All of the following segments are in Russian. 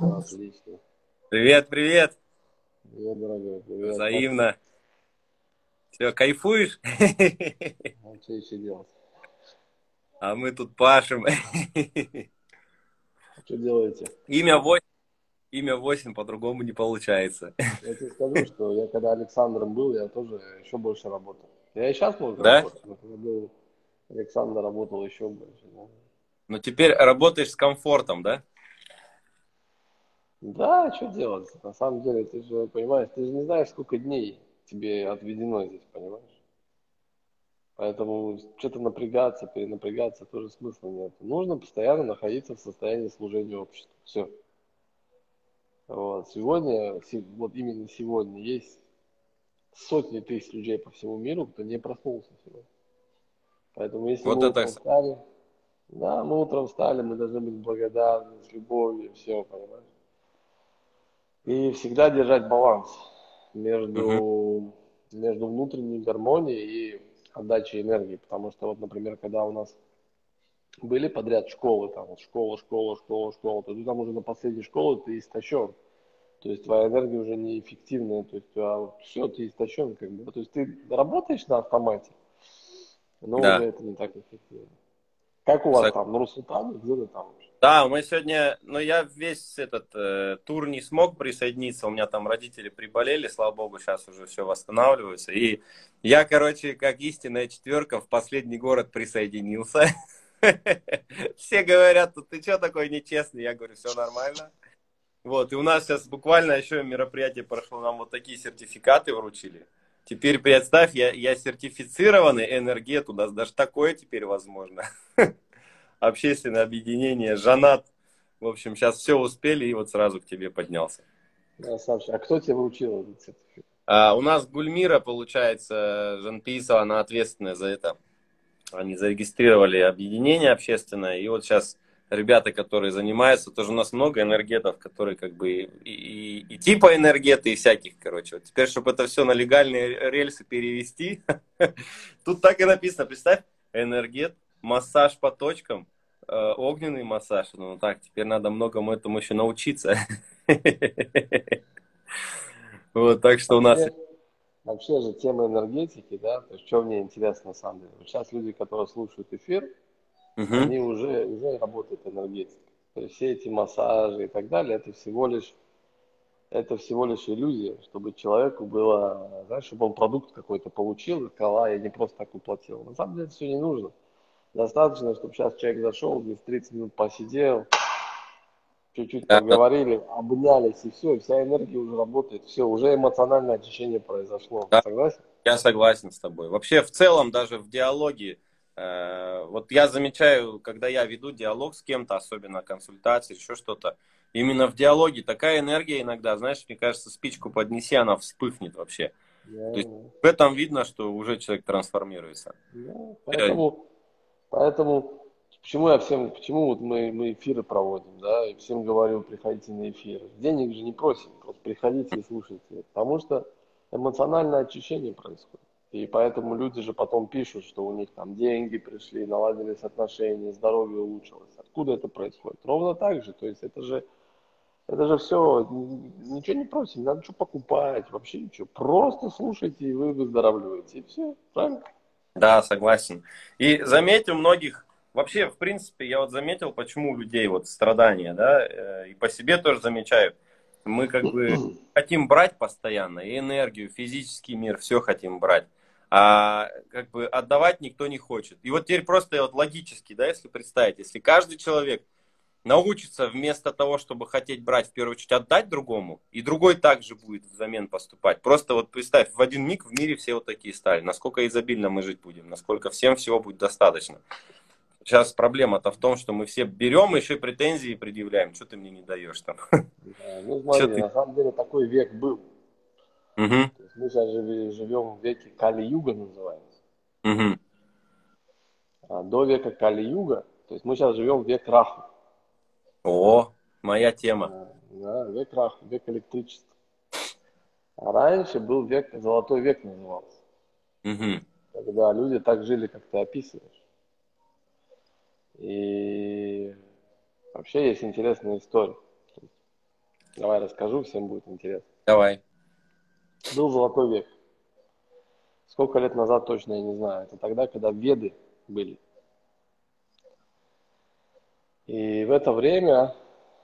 Отлично. Привет, привет. Привет, дорогой. Привет. Взаимно. Все, кайфуешь? А что еще делать? А мы тут пашем. Что делаете? Имя 8 по-другому не получается. Я тебе скажу, что я когда Александром был, я тоже еще больше работал. Я и сейчас могу работать, но когда был Александр, работал еще больше. Да. Но теперь работаешь с комфортом, да? Да, что делать? На самом деле, ты же понимаешь, ты же не знаешь, сколько дней тебе отведено здесь, понимаешь? Поэтому что-то напрягаться, перенапрягаться тоже смысла нет. Нужно постоянно находиться в состоянии служения обществу. Все. Вот. Сегодня, вот именно сегодня, есть сотни тысяч людей по всему миру, кто не проснулся сегодня. Поэтому если вот мы утром встали, да, мы утром встали, мы должны быть благодарны, с любовью, все, понимаешь? И всегда держать баланс между внутренней гармонией и отдачей энергии. Потому что, вот, например, когда у нас были подряд школы, там, вот, школа, то ты там уже на последней школе ты истощен. То есть твоя энергия уже неэффективная, то есть все, ты истощен, как бы. То есть ты работаешь на автомате, но да, уже это не так эффективно. Как у вас там, на Нур-Султане, где-то там? Да, мы сегодня, но я весь этот тур не смог присоединиться, у меня там родители приболели, слава богу, сейчас уже все восстанавливается. И я, короче, как истинная четверка, в последний город присоединился. Все говорят, ты что такой нечестный? Я говорю, все нормально. Вот, и у нас сейчас буквально еще мероприятие прошло, нам вот такие сертификаты вручили. Теперь представь, я сертифицированный энергет, у нас даже такое теперь возможно. Общественное объединение, Жанат. В общем, сейчас все успели, и вот сразу к тебе поднялся. Да, Саша, а кто тебе вручил этот сертификат? У нас Гульмира, получается, Жанпеисова, она ответственная за это. Они зарегистрировали объединение общественное, и вот сейчас ребята, которые занимаются, тоже у нас много энергетов, которые как бы и типа энергеты, и всяких, короче. Вот теперь, чтобы это все на легальные рельсы перевести, тут так и написано, представь, энергет, массаж по точкам, огненный массаж. Ну так, теперь надо многому этому еще научиться. Вот, так что у нас... Вообще же тема энергетики, да, то есть что мне интересно на самом деле. Сейчас люди, которые слушают эфир, они уже работают энергетикой. То есть все эти массажи и так далее, это всего лишь иллюзия, чтобы человеку было, знаешь, чтобы он продукт какой-то получил и сказал, я не просто так уплатил. На самом деле все не нужно. Достаточно, чтобы сейчас человек зашел, здесь 30 минут посидел, чуть-чуть поговорили, обнялись, и все, вся энергия уже работает, все, уже эмоциональное очищение произошло. Да. Согласен? Я согласен с тобой. Вообще, в целом, даже в диалоге, вот я замечаю, когда я веду диалог с кем-то, особенно консультации, еще что-то, именно в диалоге такая энергия иногда, знаешь, мне кажется, спичку поднеси, она вспыхнет вообще. То есть в этом видно, что уже человек трансформируется. Поэтому почему вот мы эфиры проводим, да, и всем говорю, приходите на эфиры. Денег же не просим, просто приходите и слушайте, потому что эмоциональное очищение происходит. И поэтому люди же потом пишут, что у них там деньги пришли, наладились отношения, здоровье улучшилось. Откуда это происходит? Ровно так же, то есть это же все, ничего не просим, надо что покупать, вообще ничего. Просто слушайте, и вы выздоравливаете, и все, правильно? Да, согласен. И заметь, у многих, вообще, в принципе, я вот заметил, почему у людей вот страдания, да, и по себе тоже замечаю, мы как бы хотим брать постоянно, и энергию, физический мир, все хотим брать, а как бы отдавать никто не хочет. И вот теперь просто вот логически, да, если представить, если каждый человек научится вместо того, чтобы хотеть брать, в первую очередь отдать другому, и другой также будет взамен поступать. Просто вот представь, в один миг в мире все вот такие стали. Насколько изобильно мы жить будем, насколько всем всего будет достаточно. Сейчас проблема-то в том, что мы все берем, еще и претензии предъявляем. Что ты мне не даешь там? Да, ну смотри, на самом деле такой век был. То есть мы сейчас живем в веке Кали-Юга, называется. А до века Кали-Юга, то есть мы сейчас живем в век Раху. О, моя тема. Да, век Раху, век электричества. А раньше был век, золотой век назывался. Когда люди так жили, как ты описываешь. И вообще есть интересная история. Давай расскажу, всем будет интересно. Давай. Был Золотой век. Сколько лет назад точно я не знаю. Это тогда, когда Веды были. И в это время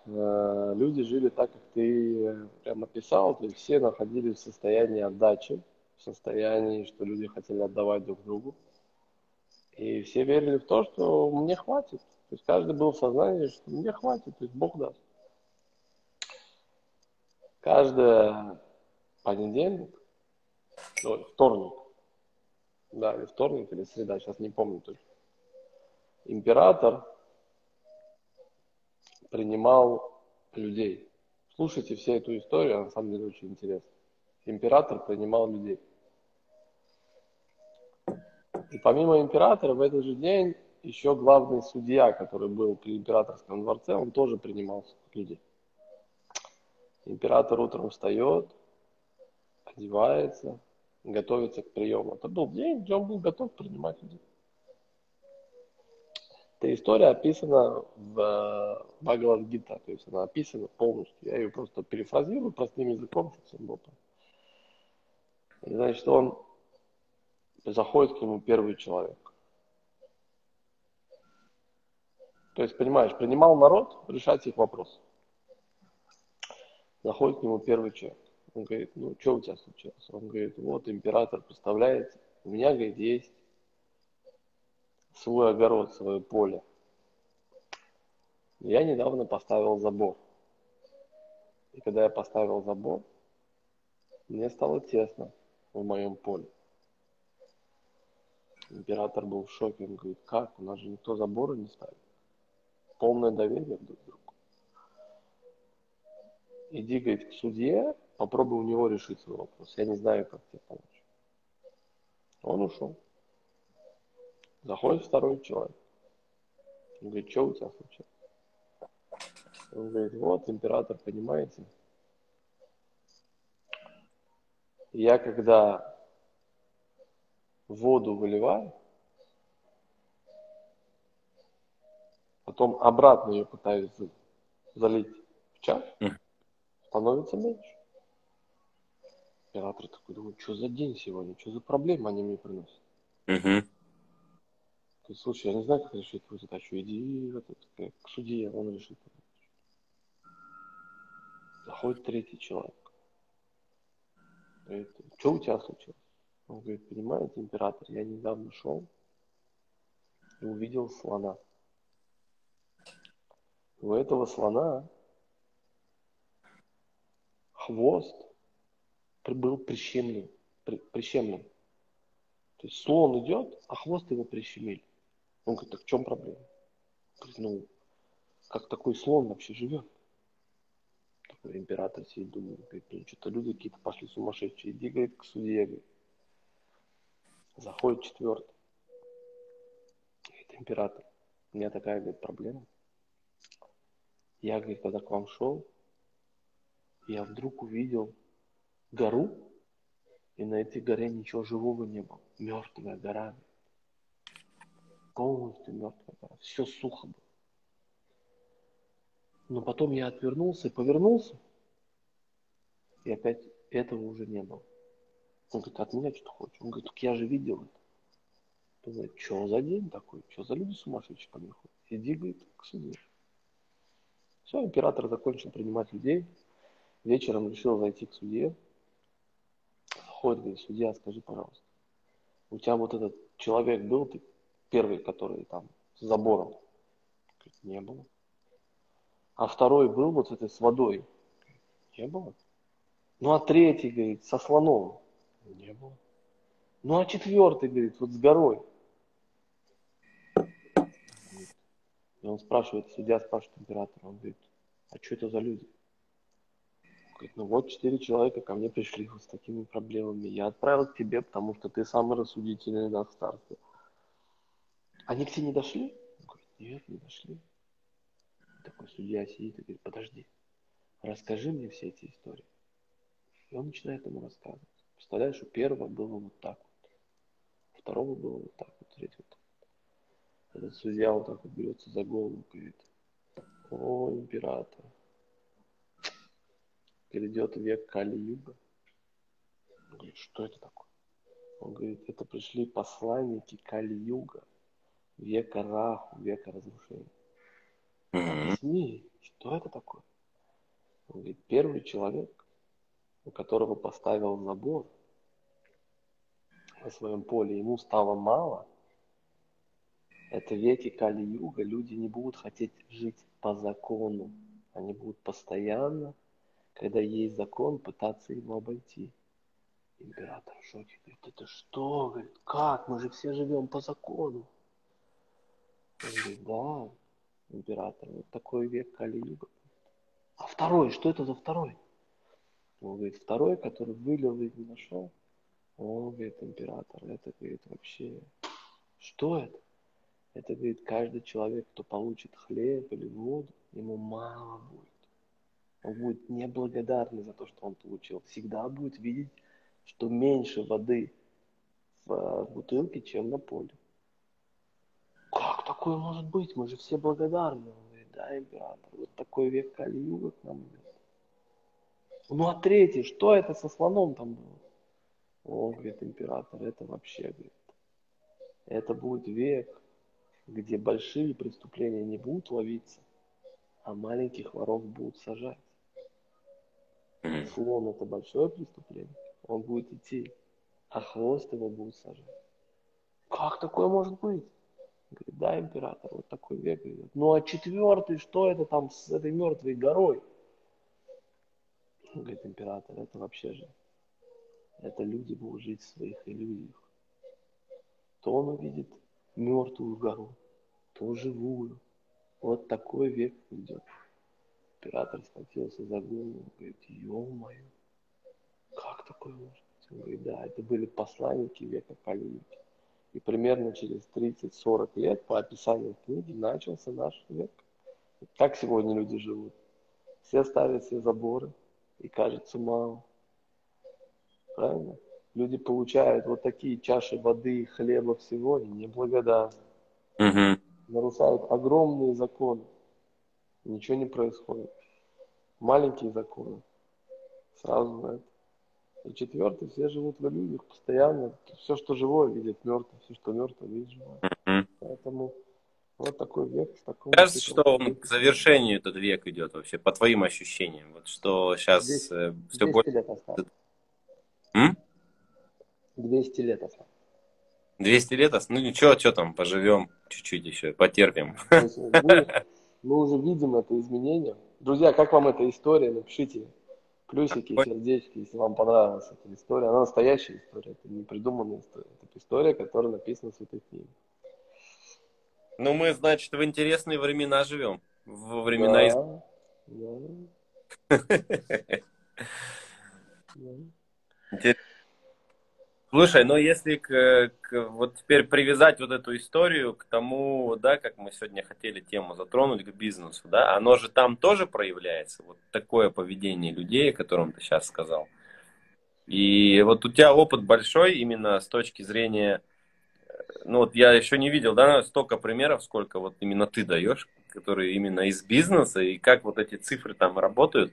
люди жили так, как ты прям написал. То есть все находились в состоянии отдачи, в состоянии, что люди хотели отдавать друг другу. И все верили в то, что мне хватит. То есть каждый был в сознании, что мне хватит, то есть Бог даст. Каждый понедельник, вторник, да, или вторник, или среда, сейчас не помню точно, император принимал людей. Слушайте все эту историю, она на самом деле очень интересна. Император принимал людей. И помимо императора, в этот же день еще главный судья, который был при императорском дворце, он тоже принимал людей. Император утром встает, одевается, готовится к приему. Это был день, где он был готов принимать людей. Эта история описана в Бхагавад-гита, то есть она описана полностью. Я ее просто перефразирую простым языком, чтобы всем было понятно. И значит, он заходит к нему первый человек. То есть, понимаешь, принимал народ решать их вопрос. Заходит к нему первый человек. Он говорит, ну, что у тебя случилось? Он говорит, вот, император, представляете, у меня, говорит, есть свой огород, свое поле. Я недавно поставил забор. И когда я поставил забор, мне стало тесно в моем поле. Император был в шоке. Он говорит, как? У нас же никто забора не ставит. Полное доверие друг к другу. Иди, говорит, к судье, попробуй у него решить свой вопрос. Я не знаю, как тебе помочь. Он ушел. Заходит второй человек. Он говорит, что у тебя случилось? Он говорит, вот, император, понимаете? Я, когда воду выливаю, потом обратно ее пытаюсь залить в чашу, становится меньше. Император такой думает, что за день сегодня, что за проблемы они мне приносят. Говорит, слушай, я не знаю, как решить твою задачу, иди к судье, он решит. Заходит третий человек. Говорит, что у тебя случилось? Он говорит, понимаете, император, я недавно шел и увидел слона. У этого слона хвост был прищемлен. То есть слон идет, а хвост его прищемили. Он говорит, так в чем проблема? Говорит, ну, как такой слон вообще живет? Такой император сидит, думает, говорит, ну, что-то люди какие-то пошли сумасшедшие. Иди, говорит, к судье. Говорит. Заходит четвертый. Говорит, император, у меня такая, говорит, проблема. Я, говорит, когда к вам шел, я вдруг увидел гору, и на этой горе ничего живого не было. Мертвая гора. Полностью мертвая гора. Все сухо было. Но потом я отвернулся и повернулся, и опять этого уже не было. Он говорит, от меня что-то хочешь? Он говорит, так я же видел это. Он говорит, что за день такой? Что за люди сумасшедшие ко мне ходят? Иди, говорит, к суду. Все, император закончил принимать людей. Вечером решил зайти к судье. Заходит, говорит, судья, скажи, пожалуйста, у тебя вот этот человек был, ты первый, который там с забором? Говорит, не было. А второй был вот этот с водой? Не было. Ну а третий, говорит, со слоном? Не было. Ну а четвертый, говорит, вот с горой? И он спрашивает, судья спрашивает императора, он говорит, а что это за люди? Он говорит, ну вот 4 человека ко мне пришли вот с такими проблемами. Я отправил к тебе, потому что ты самый рассудительный на старте. Они к тебе не дошли? Он говорит, нет, не дошли. Такой судья сидит и говорит, подожди, расскажи мне все эти истории. И он начинает ему рассказывать. Представляешь, у первого было вот так вот, у второго было вот так вот, третьего вот так. Этот судья вот так вот берется за голову, говорит, о, император, грядет век Кали-Юга. Он говорит, что это такое? Он говорит, это пришли посланники Кали-Юга, века Раху, века разрушения. Объясни, что это такое? Он говорит, первый человек, у которого поставил забор на своем поле, ему стало мало. Это веки Кали-Юга, люди не будут хотеть жить по закону. Они будут постоянно, когда есть закон, пытаться его обойти. Император в шоке, говорит, это что? Говорит, как? Мы же все живем по закону. Он говорит, да, император, вот такой век Кали-Юга. А второй, что это за второй? Он говорит, второй, который вылил и не нашел. Он говорит, император, это, говорит, вообще, что это? Это, говорит, каждый человек, кто получит хлеб или воду, ему мало будет. Он будет неблагодарный за то, что он получил. Всегда будет видеть, что меньше воды в бутылке, чем на поле. Как такое может быть? Мы же все благодарны. Он говорит, да, император, вот такой век Кали-Юга к нам идет. Ну, а третий, что это со слоном там было? Он говорит, император, это вообще, говорит, это будет век, где большие преступления не будут ловиться, а маленьких воров будут сажать. Слон – это большое преступление, он будет идти, а хвост его будут сажать. Как такое может быть? Говорит, да, император, вот такой век идет. Ну а четвертый, что это там с этой мертвой горой? Говорит, император, это вообще же, это люди будут жить в своих иллюзиях. То он увидит мертвую гору, то живую. Вот такой век идет. Император схватился за голову, говорит, ё-моё, как такое может быть? Он говорит, да, это были посланники века Кали-Юги. И примерно через 30-40 лет, по описанию книги, начался наш век. Как сегодня люди живут? Все ставят себе заборы, и кажется мало. Правильно? Люди получают вот такие чаши воды, хлеба, всего, и неблагодарны. Нарушают огромные законы. Ничего не происходит. Маленькие законы. Сразу это. И четвертый, все живут в людях постоянно. Все, что живое, видит мертвое. Все, что мертвое, видит живое. Поэтому вот такой век. Кажется, что он к завершению этот век идет вообще, по твоим ощущениям. Вот что сейчас 10 лет осталось. 200 лет осталось. 200 лет осталось? Ну ничего, что там, поживем чуть-чуть еще, потерпим. Мы уже видим это изменение. Друзья, как вам эта история? Напишите плюсики, сердечки, если вам понравилась эта история. Она настоящая история, это не придуманная история. Это история, которая написана в этой книге. Ну мы, значит, в интересные времена живем. Во времена Интересно. Слушай, но если вот теперь привязать вот эту историю к тому, да, как мы сегодня хотели тему затронуть, к бизнесу, да, оно же там тоже проявляется, вот такое поведение людей, о котором ты сейчас сказал. И вот у тебя опыт большой именно с точки зрения, ну вот я еще не видел, да, столько примеров, сколько вот именно ты даешь, которые именно из бизнеса, и как вот эти цифры там работают.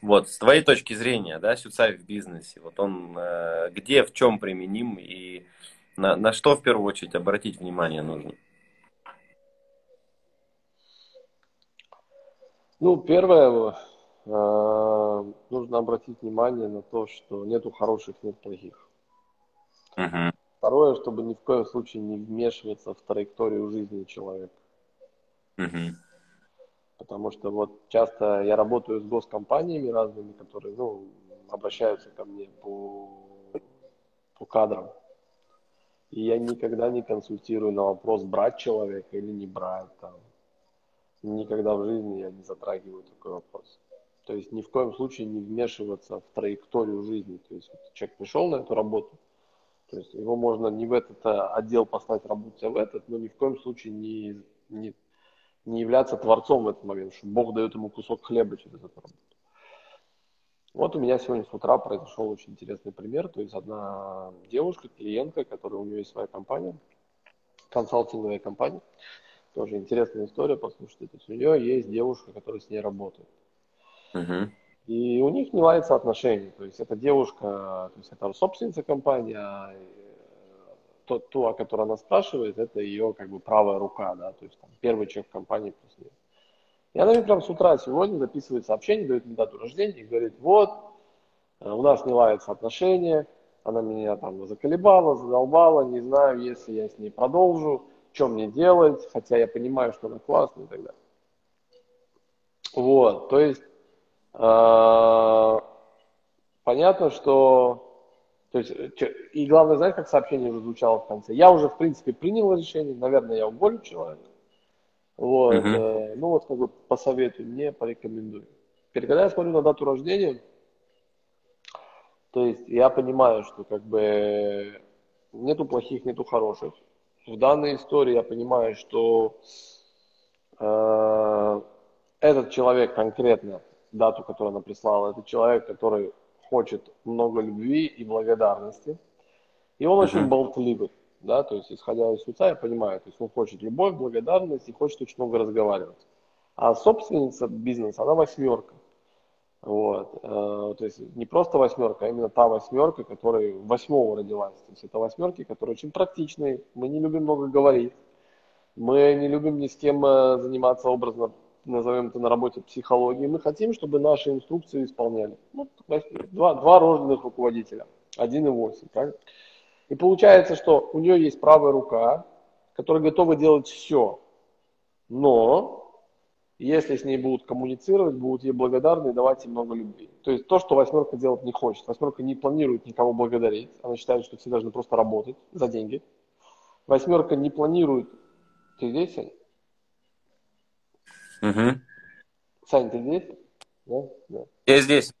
Вот, с твоей точки зрения, да, Суцай в бизнесе, вот он где, в чем применим и на что в первую очередь обратить внимание нужно? Ну, первое, нужно обратить внимание на то, что нету хороших, нет плохих. Второе, чтобы ни в коем случае не вмешиваться в траекторию жизни человека. Потому что вот часто я работаю с госкомпаниями разными, которые, ну, обращаются ко мне по кадрам. И я никогда не консультирую на вопрос, брать человека или не брать. Там. Никогда в жизни я не затрагиваю такой вопрос. То есть ни в коем случае не вмешиваться в траекторию жизни. То есть вот человек пришел на эту работу, то есть его можно не в этот отдел послать работать, а в этот, но ни в коем случае не являться творцом в этот момент, что Бог дает ему кусок хлеба через эту работу. Вот у меня сегодня с утра произошел очень интересный пример. То есть одна девушка, клиентка, которая у нее есть своя компания, консалтинговая компания, тоже интересная история, послушайте. То есть у нее есть девушка, которая с ней работает. И у них не ладятся отношения. То есть эта девушка, то есть это собственница компании, а ту, о которой она спрашивает, это ее как бы правая рука, да, то есть там, первый человек в компании плюс нее. И она мне прям с утра сегодня записывает сообщение, дает мне дату рождения и говорит, вот, у нас не ладятся отношения, она меня там заколебала, задолбала, не знаю, если я с ней продолжу, что мне делать, хотя я понимаю, что она классная и так далее. Вот, то есть понятно, что... То есть, и главное, знаете, как сообщение уже звучало в конце? Я уже, в принципе, принял решение, наверное, я уволю человека. Вот, ну вот, как бы, посоветуй мне, порекомендуй. Теперь, когда я смотрю на дату рождения, то есть, я понимаю, что, как бы, нету плохих, нету хороших. В данной истории я понимаю, что этот человек конкретно, дату, которую она прислала, это человек, который хочет много любви и благодарности. И он очень болтливый, да, то есть, исходя из Суцая, я понимаю, то есть он хочет любовь, благодарность и хочет очень много разговаривать. А собственница бизнеса, она восьмерка. Вот, то есть не просто восьмерка, а именно та восьмерка, которая 8-го родилась. То есть это восьмерки, которые очень практичные, мы не любим много говорить, мы не любим ни с кем заниматься образно, назовем это на работе психологии, мы хотим, чтобы наши инструкции исполняли. Ну, два рожденных руководителя, 1 и 8, правильно? И получается, что у нее есть правая рука, которая готова делать все, но если с ней будут коммуницировать, будут ей благодарны и давать ей много любви. То есть то, что восьмерка делать не хочет. Восьмерка не планирует никого благодарить, она считает, что все должны просто работать за деньги. Восьмерка не планирует... Ты здесь, Сань? Сань, ты здесь? Да? Да. Я здесь.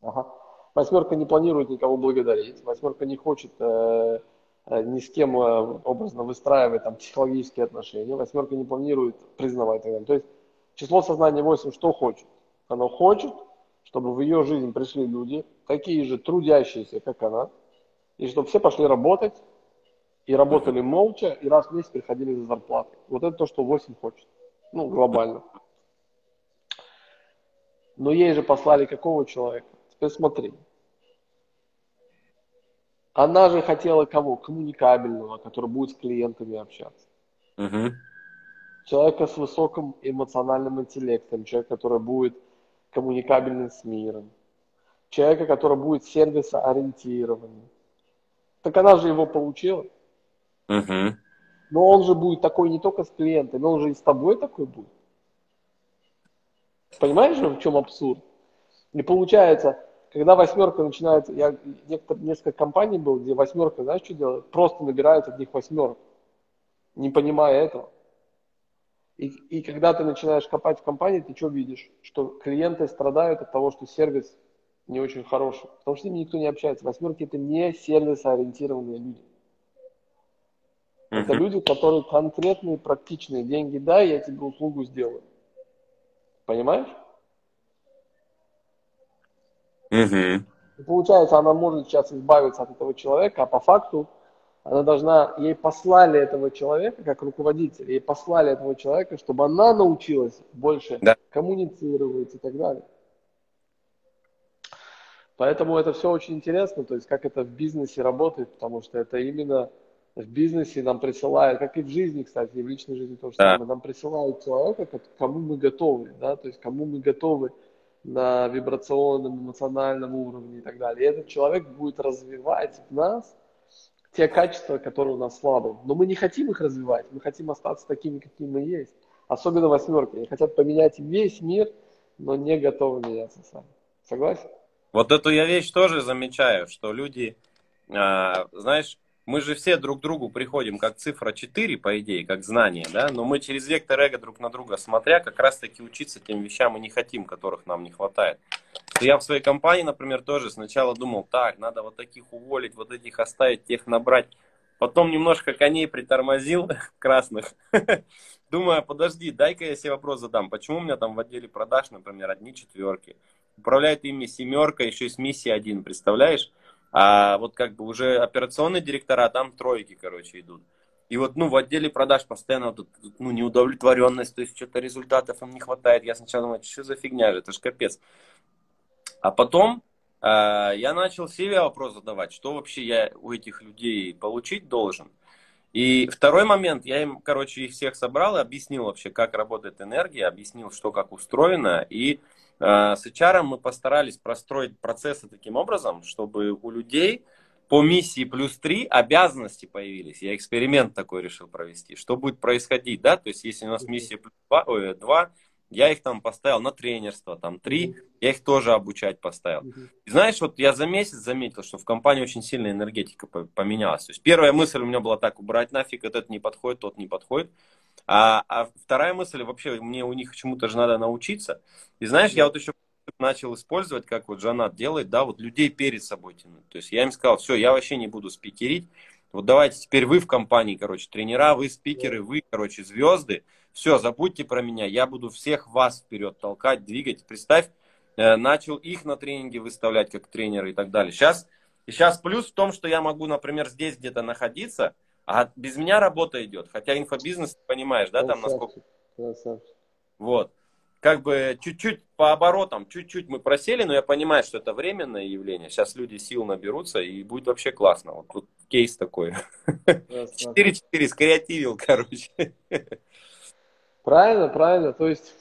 Ага. Восьмерка не планирует никого благодарить. Восьмерка не хочет ни с кем образно выстраивать там, психологические отношения. Восьмерка не планирует признавать. То есть число сознания 8 что хочет? Оно хочет, чтобы в ее жизнь пришли люди, такие же трудящиеся, как она, и чтобы все пошли работать, и работали молча, и раз в месяц приходили за зарплатой. Вот это то, что 8 хочет. Ну, глобально. Но ей же послали какого человека? Теперь смотри. Она же хотела кого? Коммуникабельного, который будет с клиентами общаться. Человека с высоким эмоциональным интеллектом, человека, который будет коммуникабельным с миром, человека, который будет сервисоориентированным. Так она же его получила. Но он же будет такой не только с клиентами, он же и с тобой такой будет. Понимаешь же, в чем абсурд? И получается, когда восьмерка начинается, я несколько компаний был, где восьмерка, знаешь, что делает? Просто набирают от них восьмерок, не понимая этого. И когда ты начинаешь копать в компании, ты что видишь? Что клиенты страдают от того, что сервис не очень хороший. Потому что с ними никто не общается. Восьмерки – это не сервисоориентированные люди. Это люди, которые конкретные, практичные деньги, да, я тебе услугу сделаю. Понимаешь? И получается, она может сейчас избавиться от этого человека, а по факту она должна, ей послали этого человека, как руководитель, ей послали этого человека, чтобы она научилась больше коммуницировать и так далее. Поэтому это все очень интересно, то есть как это в бизнесе работает, потому что это именно... В бизнесе нам присылают, как и в жизни, кстати, и в личной жизни тоже самое, нам присылают человека, кому мы готовы, да, то есть кому мы готовы на вибрационном, эмоциональном уровне и так далее. И этот человек будет развивать в нас те качества, которые у нас слабы. Но мы не хотим их развивать, мы хотим остаться такими, какими мы есть. Особенно восьмерки. Они хотят поменять весь мир, но не готовы меняться сами. Согласен? Вот эту я вещь тоже замечаю, что люди, знаешь, мы же все друг к другу приходим как цифра 4, по идее, как знание, да? Но мы через вектор эго друг на друга смотря, как раз-таки учиться тем вещам мы не хотим, которых нам не хватает. Я в своей компании, например, тоже сначала думал, так, надо вот таких уволить, вот этих оставить, тех набрать. Потом немножко коней притормозил, красных. Думаю, подожди, дай-ка я себе вопрос задам. Почему у меня там в отделе продаж, например, одни четверки? Управляет ими семерка, еще и с миссией 1, представляешь? А вот как бы уже операционные директора, там тройки, короче, идут. И И вот, ну, в отделе продаж постоянно вот, ну, неудовлетворенность, то есть что-то результатов им не хватает. Я сначала думаю, что за фигня же, это ж капец. А потом я начал себе вопрос задавать, что вообще я у этих людей получить должен. И второй момент, я им, короче, их всех собрал и объяснил вообще, как работает энергия, объяснил, что как устроено. И с HR мы постарались простроить процессы таким образом, чтобы у людей по миссии +3 обязанности появились. Я эксперимент такой решил провести. Что будет происходить, да? То есть, если у нас миссия +2, я их там поставил на тренерство, там 3, я их тоже обучать поставил. И знаешь, вот я за месяц заметил, что в компании очень сильная энергетика поменялась. То есть первая мысль у меня была так, убрать нафиг, этот не подходит, тот не подходит. А вторая мысль, вообще мне у них чему-то же надо научиться. И знаешь, я вот еще начал использовать, как вот Жанат делает, да, вот людей перед собой тянуть. То есть я им сказал, все, я вообще не буду спикерить. Вот давайте теперь вы в компании, короче, тренера, вы спикеры, вы, короче, звезды. Все, забудьте про меня, я буду всех вас вперед толкать, двигать. Представь, начал их на тренинге выставлять как тренеры и так далее. Сейчас плюс в том, что я могу, например, здесь где-то находиться, а без меня работа идет. Хотя инфобизнес, понимаешь, да, там насколько... Вот. Как бы чуть-чуть по оборотам, чуть-чуть мы просели, но я понимаю, что это временное явление. Сейчас люди сил наберутся, и будет вообще классно. Вот тут кейс такой. 4-4, скреативил, короче. Правильно, правильно. То есть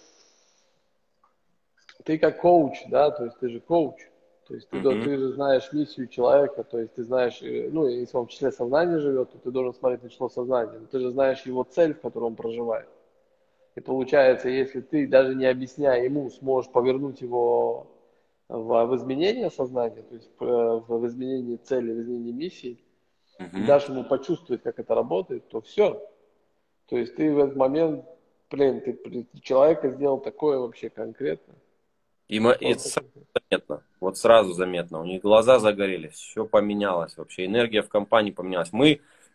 ты как коуч, да, то есть ты же коуч. То есть ты же знаешь миссию человека, то есть ты знаешь, ну, если он в числе сознания живет, то ты должен смотреть на число сознания. Но ты же знаешь его цель, в которой он проживает. И получается, если ты, даже не объясняя ему, сможешь повернуть его в изменение сознания, то есть в изменение цели, в изменение миссии, и дашь ему почувствовать, как это работает, то все. То есть ты в этот момент, блин, ты человека сделал такое вообще конкретно. И сразу заметно, вот сразу заметно, у них глаза загорелись, все поменялось вообще, энергия в компании поменялась.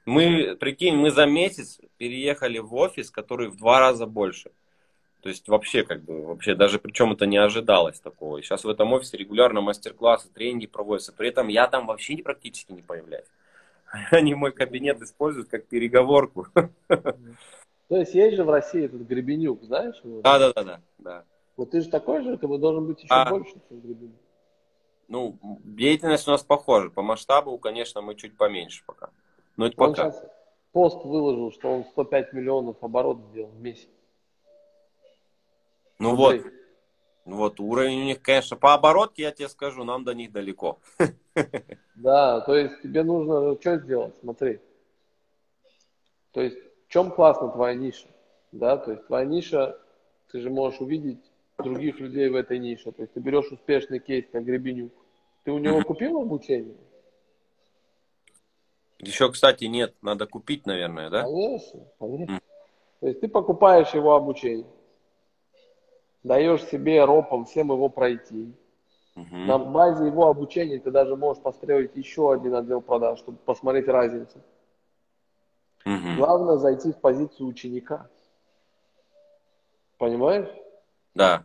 Мы, прикинь, мы за месяц переехали в офис, который в 2 раза больше. То есть вообще, как бы, вообще даже причем это не ожидалось такого. И сейчас в этом офисе регулярно мастер-классы, тренинги проводятся. При этом я там вообще практически не появляюсь. Они мой кабинет используют как переговорку. То есть есть же в России этот Гребенюк, знаешь? Да. Вот ты же такой же, ты должен быть еще больше, чем Гребенюк. Ну, деятельность у нас похожа. По масштабу, конечно, мы чуть поменьше пока. Но это он пока. Сейчас пост выложил, что он 105 миллионов оборотов сделал в месяц. Ну вот. Вот уровень у них, конечно, по оборотке, я тебе скажу, нам до них далеко. Да, то есть тебе нужно что сделать? Смотри. То есть в чем классна твоя ниша? Да, то есть твоя ниша, ты же можешь увидеть других людей в этой нише. То есть ты берешь успешный кейс, как Гребенюк. Ты у него купил обучение? Еще, кстати, нет. Надо купить, наверное, да? Конечно, конечно. То есть ты покупаешь его обучение, даешь себе ропом всем его пройти. На базе его обучения ты даже можешь построить еще один отдел продаж, чтобы посмотреть разницу. Главное зайти в позицию ученика. Понимаешь? Да.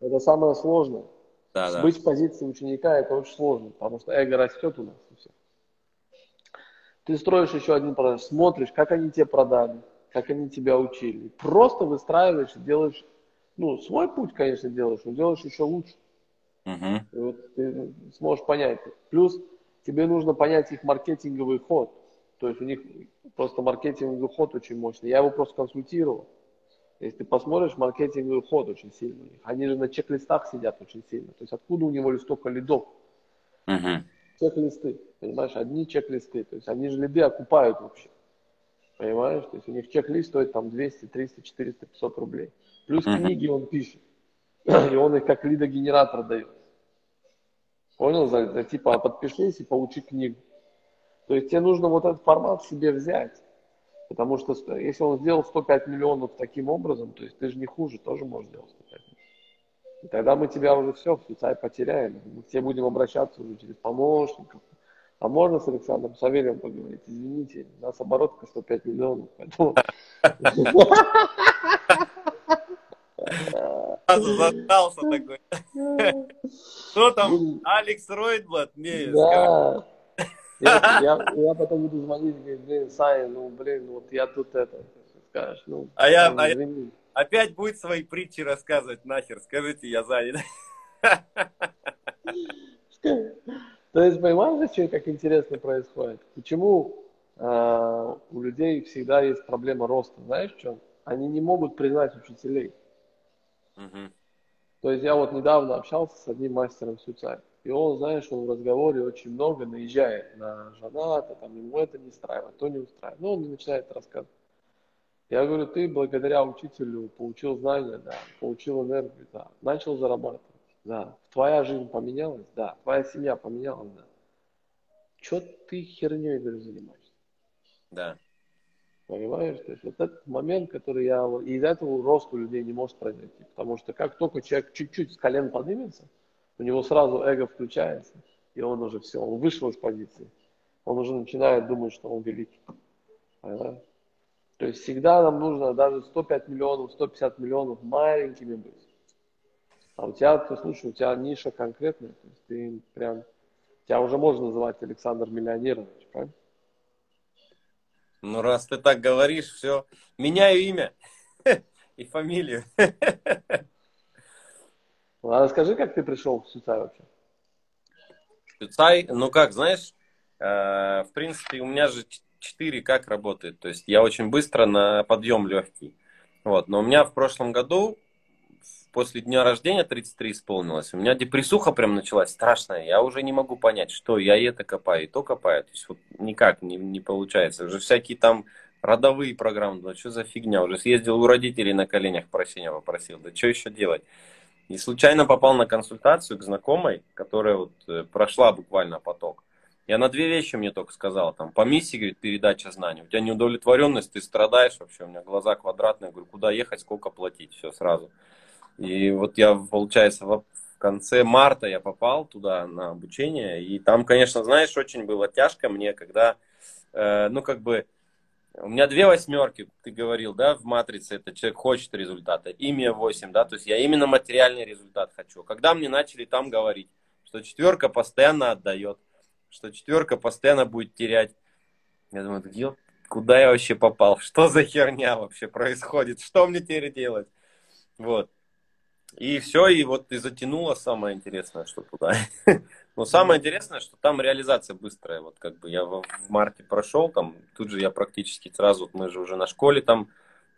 Это самое сложное. Да. Быть в позиции ученика – это очень сложно, потому что эго растет у нас. Ты строишь еще один продаж, смотришь, как они тебе продали, как они тебя учили. Просто выстраиваешь и делаешь, ну, свой путь, конечно, делаешь, но делаешь еще лучше. И вот ты сможешь понять. Плюс тебе нужно понять их маркетинговый ход. То есть у них просто маркетинговый ход очень мощный. Я его просто консультировал. Если ты посмотришь, маркетинговый ход очень сильный. Они же на чек-листах сидят очень сильно. То есть откуда у него столько лидов? Чек-листы, понимаешь, одни чек-листы, то есть они же лиды окупают вообще, понимаешь, то есть у них чек-лист стоит там 200, 300, 400, 500 рублей, плюс книги он пишет, и он их как лидогенератор дает, понял, типа подпишись и получи книгу, то есть тебе нужно вот этот формат себе взять, потому что если он сделал 105 миллионов таким образом, то есть ты же не хуже, тоже можешь сделать 105 миллионов. И тогда мы тебя уже все в Суцай потеряем. Мы к тебе будем обращаться уже через помощников. А можно с Александром Савельевым поговорить? Извините, у нас оборотка 105 миллионов. Задался такой. Кто там? Алекс Ройтблат? Да. Я потом буду звонить, говорит, блин, Саня, ну, блин, вот я тут это, скажешь, ну... А я опять будет свои притчи рассказывать нахер, скажите, я занят. То есть, понимаешь, что как интересно происходит? Почему у людей всегда есть проблема роста, знаешь, в чем? Они не могут признать учителей. То есть я вот недавно общался с одним мастером Суцай, и он, знаешь, он в разговоре очень много наезжает на Жаната, там ему это не устраивает, то не устраивает, но он начинает рассказывать. Я говорю, ты благодаря учителю получил знания, да, получил энергию, да, начал зарабатывать, да, твоя жизнь поменялась, да, твоя семья поменялась, да. Че ты херней, говорю, занимаешься? Да. Понимаешь? То есть вот этот момент, который я... И из-за этого рост у людей не может произойти. Потому что как только человек чуть-чуть с колен поднимется, у него сразу эго включается, и он уже все, он вышел из позиции. Он уже начинает думать, что он великий. Понимаешь? То есть всегда нам нужно даже 105 миллионов, 150 миллионов маленькими быть. А у тебя, ты слушай, у тебя ниша конкретная, то есть ты прям... Тебя уже можно называть Александр Миллионерович, правильно? Ну, раз ты так говоришь, все. Меняю имя и фамилию. А расскажи, как ты пришел в Суцай вообще? Суцай, ну как, знаешь, в принципе, у меня же 4 как работает. То есть я очень быстро на подъем легкий. Вот. Но у меня в прошлом году, после дня рождения, 33 исполнилось, у меня депрессуха прям началась страшная. Я уже не могу понять, что я это копаю, и то копаю. То есть вот никак не получается. Уже всякие там родовые программы. Ну, что за фигня? Уже съездил у родителей на коленях прощения попросил. Да что еще делать? И случайно попал на консультацию к знакомой, которая вот прошла буквально поток. И она 2 вещи мне только сказала. Там, по миссии, говорит, передача знаний. У тебя неудовлетворенность, ты страдаешь вообще. У меня глаза квадратные. Я говорю, куда ехать, сколько платить? Все сразу. И вот я, получается, в конце марта я попал туда на обучение. И там, конечно, знаешь, очень было тяжко мне, когда, ну, как бы, у меня 2 восьмерки, ты говорил, да, в матрице, это человек хочет результата, имя 8, да, то есть я именно материальный результат хочу. Когда мне начали там говорить, что 4 постоянно отдает, что 4 постоянно будет терять, я думаю, куда я вообще попал, что за херня вообще происходит, что мне теперь делать, вот. И все, и вот и затянуло самое интересное, что туда. Но самое интересное, что там реализация быстрая. Вот как бы я в марте прошел, там тут же я практически сразу, мы же уже на школе там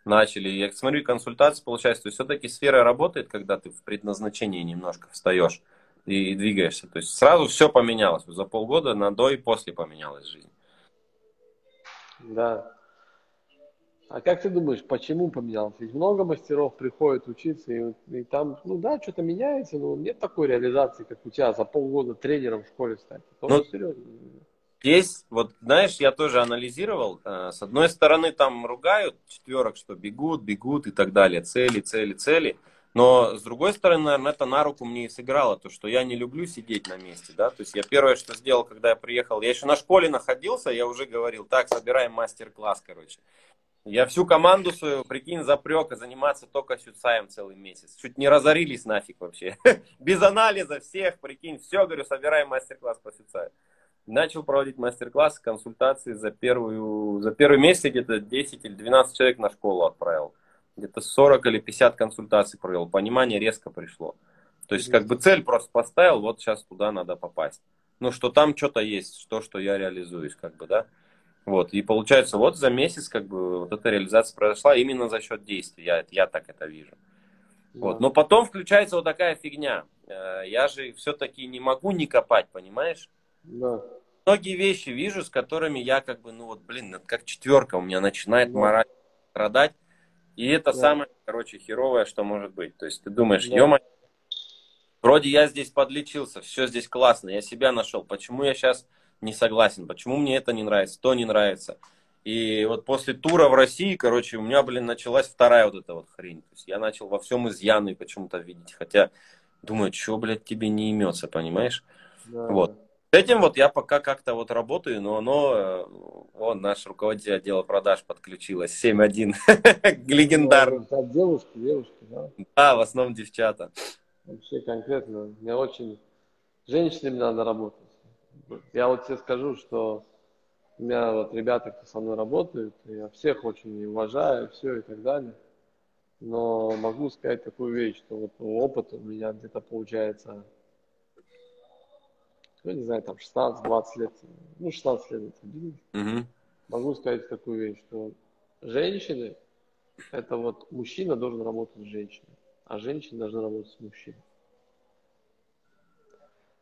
начали. Я смотрю, консультации получается, то есть все-таки сфера работает, когда ты в предназначении немножко встаешь и двигаешься. То есть сразу все поменялось. За полгода на до и после поменялась жизнь. Да. А как ты думаешь, почему поменялось? Ведь много мастеров приходят учиться, и там, ну да, что-то меняется, но нет такой реализации, как у тебя за полгода тренером в школе стать. Ну, серьезно. Здесь, вот знаешь, я тоже анализировал. С одной стороны, там ругают 4, что бегут и так далее, цели. Но с другой стороны, наверное, это на руку мне и сыграло, то, что я не люблю сидеть на месте, да, то есть я первое, что сделал, когда я приехал, я еще на школе находился, я уже говорил, так, собираем мастер-класс, короче. Я всю команду свою, прикинь, запрек и заниматься только Суцаем целый месяц. Чуть не разорились нафиг вообще. Без анализа всех, прикинь, все, говорю, собираем мастер-класс по Суцаю. Начал проводить мастер-классы, консультации за первый месяц где-то 10 или 12 человек на школу отправил. Где-то 40 или 50 консультаций провел. Понимание резко пришло. То есть как бы цель просто поставил, вот сейчас туда надо попасть. Ну, что там что-то есть, что я реализуюсь, как бы, да. Вот, и получается, вот за месяц, как бы, вот эта реализация произошла именно за счет действий, я так это вижу. Да. Вот. Но потом включается вот такая фигня. Я же все-таки не могу не копать, понимаешь? Да. Многие вещи вижу, с которыми я как бы, ну вот, блин, как 4 у меня начинает морально страдать. И это самое, короче, херовое, что может быть. То есть ты думаешь, ё-моё, вроде я здесь подлечился, все здесь классно, я себя нашел, почему я сейчас... не согласен, почему мне это не нравится, то не нравится. И вот после тура в России, короче, у меня, блин, началась вторая вот эта вот хрень. То есть я начал во всем изъяны почему-то видеть, хотя думаю, что, блядь, тебе не имется, понимаешь? Да. Вот. С этим вот я пока как-то вот работаю, но оно... Вон, наш руководитель отдела продаж подключилась, 7-1, легендарный. Девушки, да? Да, в основном девчата. Вообще конкретно, мне очень... Женщинами надо работать. Я вот тебе скажу, что у меня вот ребята, кто со мной работают, я всех очень уважаю, все и так далее. Но могу сказать такую вещь, что вот опыт у меня где-то получается, ну, не знаю, там 16-20 лет, ну, 16 лет это бизнес. Угу. Могу сказать такую вещь, что женщины, это вот мужчина должен работать с женщиной, а женщина должна работать с мужчиной.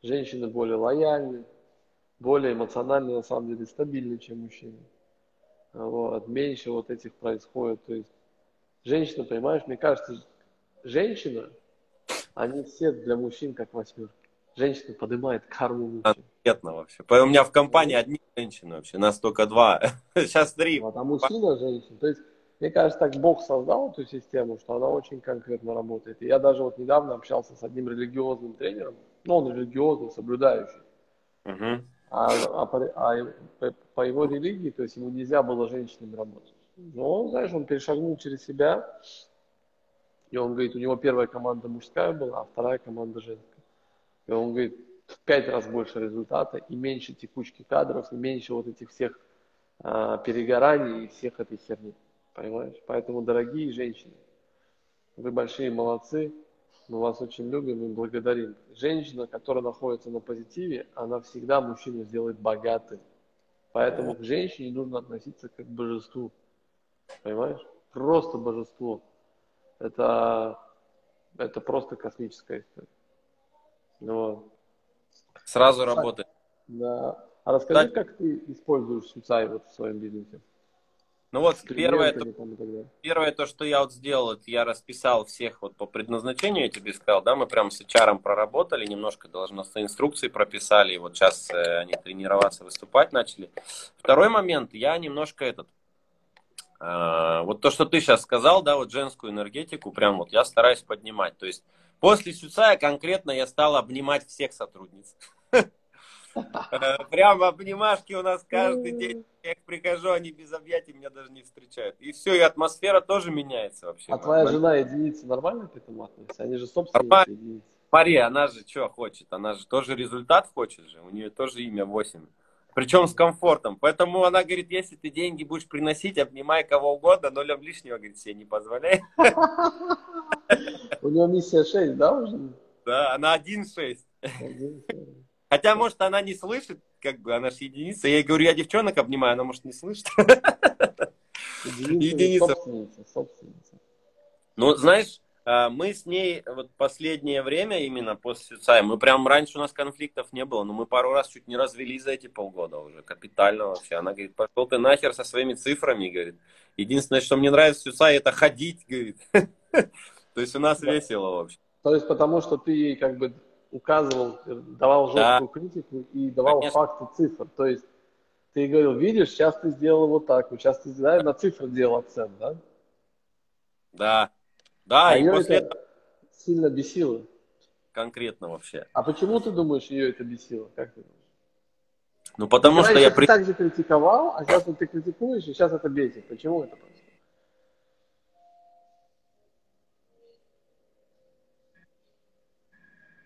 Женщины более лояльны, более эмоционально, на самом деле, стабильны, чем мужчины. Вот. Меньше вот этих происходит. То есть женщина, понимаешь, мне кажется, женщина, они все для мужчин как восьмерки. Женщина поднимает карму мужчин. Ответно вообще. У меня в компании одни женщины вообще, нас только два. Сейчас три. Вот, а мужчина, женщина. То есть, мне кажется, так Бог создал эту систему, что она очень конкретно работает. И я даже вот недавно общался с одним религиозным тренером, ну, он религиозный, соблюдающий. Uh-huh. По его религии, то есть ему нельзя было с женщинами работать. Но, знаешь, он перешагнул через себя, и он говорит, у него первая команда мужская была, а вторая команда женская. И он говорит, в 5 раз больше результата, и меньше текучки кадров, и меньше вот этих всех перегораний и всех этой херни. Понимаешь? Поэтому, дорогие женщины, вы большие молодцы. Мы вас очень любим и благодарим. Женщина, которая находится на позитиве, она всегда мужчину сделает богатым. Поэтому к женщине нужно относиться как к божеству. Понимаешь? Просто божество. Это просто космическая история. Вот. Сразу работает. Да. А расскажи, да, как ты используешь Суцай вот в своем бизнесе? Ну вот первое то, что я вот сделал, это я расписал всех вот по предназначению, я тебе сказал, да, мы прям с HR проработали, немножко должностные инструкции прописали, и вот сейчас они тренироваться, выступать начали. Второй момент, я немножко вот то, что ты сейчас сказал, да, вот женскую энергетику, прям вот я стараюсь поднимать, то есть после Суцая конкретно я стал обнимать всех сотрудниц. Прям обнимашки у нас каждый день. Я прихожу, они без объятий меня даже не встречают. И все, и атмосфера тоже меняется вообще. А твоя жена единица нормально к этому относится? Они же собственные единицы. Смотри, она же что хочет? Она же тоже результат хочет же. У нее тоже имя 8. Причем с комфортом. Поэтому она говорит, если ты деньги будешь приносить, обнимай кого угодно, но лишнего, говорит, себе не позволяй. У нее миссия 6, да, уже? Да, она 1-6. Хотя, может, она не слышит, как бы, она же единица. Я ей говорю, я девчонок обнимаю, она, может, не слышит. Единица. Ну, знаешь, мы с ней вот последнее время, именно после Суцая, мы прям раньше у нас конфликтов не было, но мы пару раз чуть не развелись за эти полгода уже, капитально вообще. Она говорит, пошел ты нахер со своими цифрами, говорит. Единственное, что мне нравится в Суцае, это ходить, говорит. То есть у нас весело вообще. То есть потому, что ты ей как бы... указывал, давал жесткую критику и давал факты цифр. То есть ты говорил, видишь, сейчас ты сделал вот так, сейчас ты, знаешь, на цифры делал акцент, да? Да. Да, а и после это сильно бесило. Конкретно вообще. А почему ты думаешь, ее это бесило? Как ты думаешь? Ну, потому что я... Ты так же критиковал, а сейчас вот ты критикуешь, и сейчас это бесит. Почему это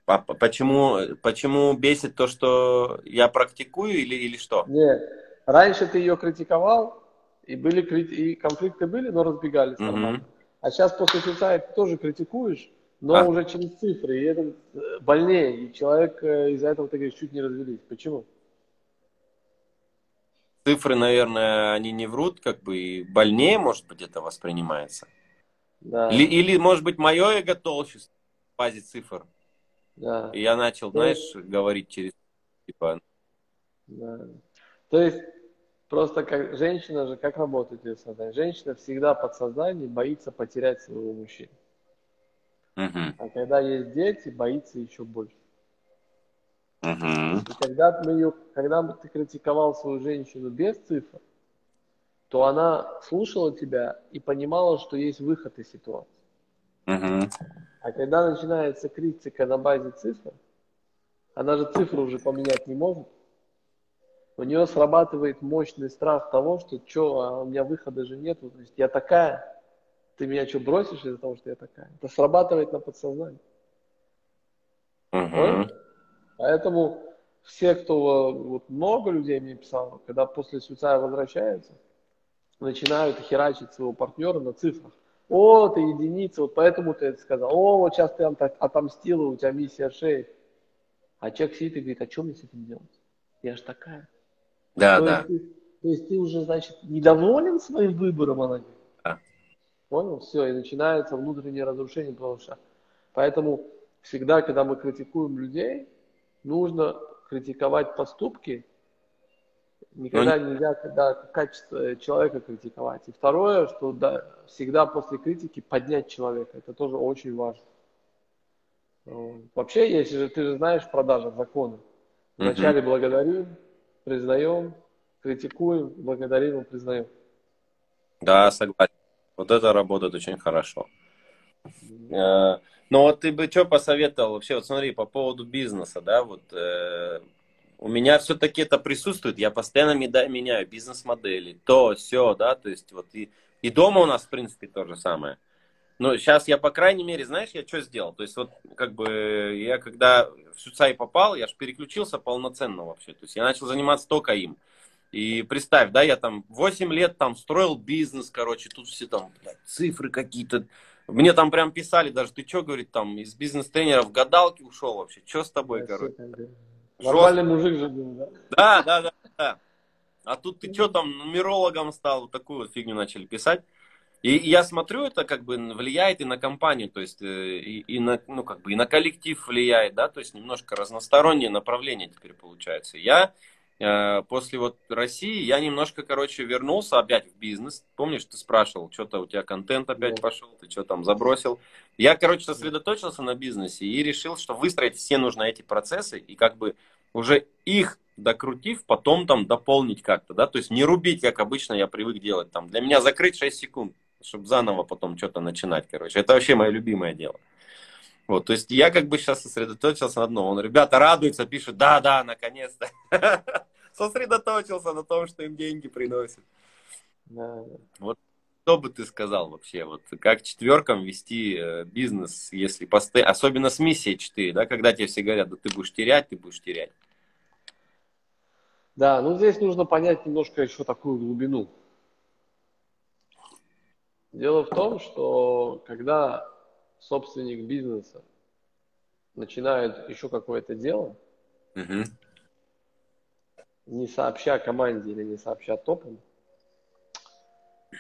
происходит? Почему бесит то, что я практикую или что? Нет, раньше ты ее критиковал, и конфликты были, но разбегались нормально. А сейчас после Суцая ты тоже критикуешь, но уже через цифры, и это больнее. И человек из-за этого, ты говоришь, чуть не развелись. Почему? Цифры, наверное, они не врут, как бы, и больнее, может быть, это воспринимается. Да. Или, может быть, мое эго толще в базе цифр. Да. И я начал, знаешь, говорить через... типа. Да. То есть, просто как женщина же, как работает ее сознание? Женщина всегда подсознание боится потерять своего мужчину. Uh-huh. А когда есть дети, боится еще больше. Uh-huh. И когда ты критиковал свою женщину без цифр, то она слушала тебя и понимала, что есть выход из ситуации. Uh-huh. А когда начинается критика на базе цифр, она же цифру уже поменять не может, у нее срабатывает мощный страх того, что а у меня выхода же нет, то есть я такая, ты меня что, бросишь из-за того, что я такая? Это срабатывает на подсознание. Uh-huh. Поэтому все, кто, вот много людей мне писало, когда после Суцая возвращаются, начинают херачить своего партнера на цифрах. О, ты единица, вот поэтому ты это сказал. О, вот сейчас ты отомстила, у тебя миссия шеи. А человек сидит и говорит, а что мне с этим делать? Я же такая. Да, да. То есть ты уже, значит, недоволен своим выбором, она говорит. Да. Понял? Все, и начинается внутреннее разрушение, потому что. Поэтому всегда, когда мы критикуем людей, нужно критиковать поступки. Никогда нельзя качество человека критиковать. И второе, что да, всегда после критики поднять человека. Это тоже очень важно. Вообще, если же ты же знаешь продажи законы. Вначале благодарим, признаем, критикуем, благодарим и признаем. Да, согласен. Вот это работает очень хорошо. Но вот ты бы что посоветовал вообще, вот смотри, по поводу бизнеса, да, вот у меня все-таки это присутствует, я постоянно меняю бизнес-модели, то, все, да, то есть вот и дома у нас, в принципе, то же самое. Но сейчас я, по крайней мере, знаешь, я что сделал? То есть вот как бы я когда в Суцай попал, я же переключился полноценно вообще, то есть я начал заниматься только им. И представь, да, я там 8 лет там строил бизнес, короче, тут все там, блядь, цифры какие-то. Мне там прям писали даже, ты что, говорит, там, из бизнес-тренера в гадалки ушел вообще, что с тобой, короче? Нормальный мужик же был, да? Да. А тут ты что там, нумерологом стал, вот такую вот фигню начали писать. И я смотрю, это как бы влияет и на компанию, то есть, и на, ну, как бы, и на коллектив влияет, да, то есть немножко разностороннее направление теперь получается. Я после вот России, я немножко, короче, вернулся опять в бизнес. Помнишь, ты спрашивал, что-то у тебя контент опять пошел, ты что там забросил. Я, короче, сосредоточился на бизнесе и решил, что выстроить все нужно эти процессы и как бы уже их докрутив, потом там дополнить как-то, да, то есть не рубить, как обычно я привык делать. Там для меня закрыть 6 секунд, чтобы заново потом что-то начинать, короче. Это вообще мое любимое дело. Вот, то есть я как бы сейчас сосредоточился на одном. Он, ребята, радуется, пишет, да, наконец-то. Сосредоточился на том, что им деньги приносят. Да. Вот что бы ты сказал вообще, вот как четверкам вести бизнес, если особенно с миссией 4, да, когда тебе все говорят, да ты будешь терять. Да, ну здесь нужно понять немножко еще такую глубину. Дело в том, что когда собственник бизнеса начинает еще какое-то дело, не сообща команде или не сообща топам,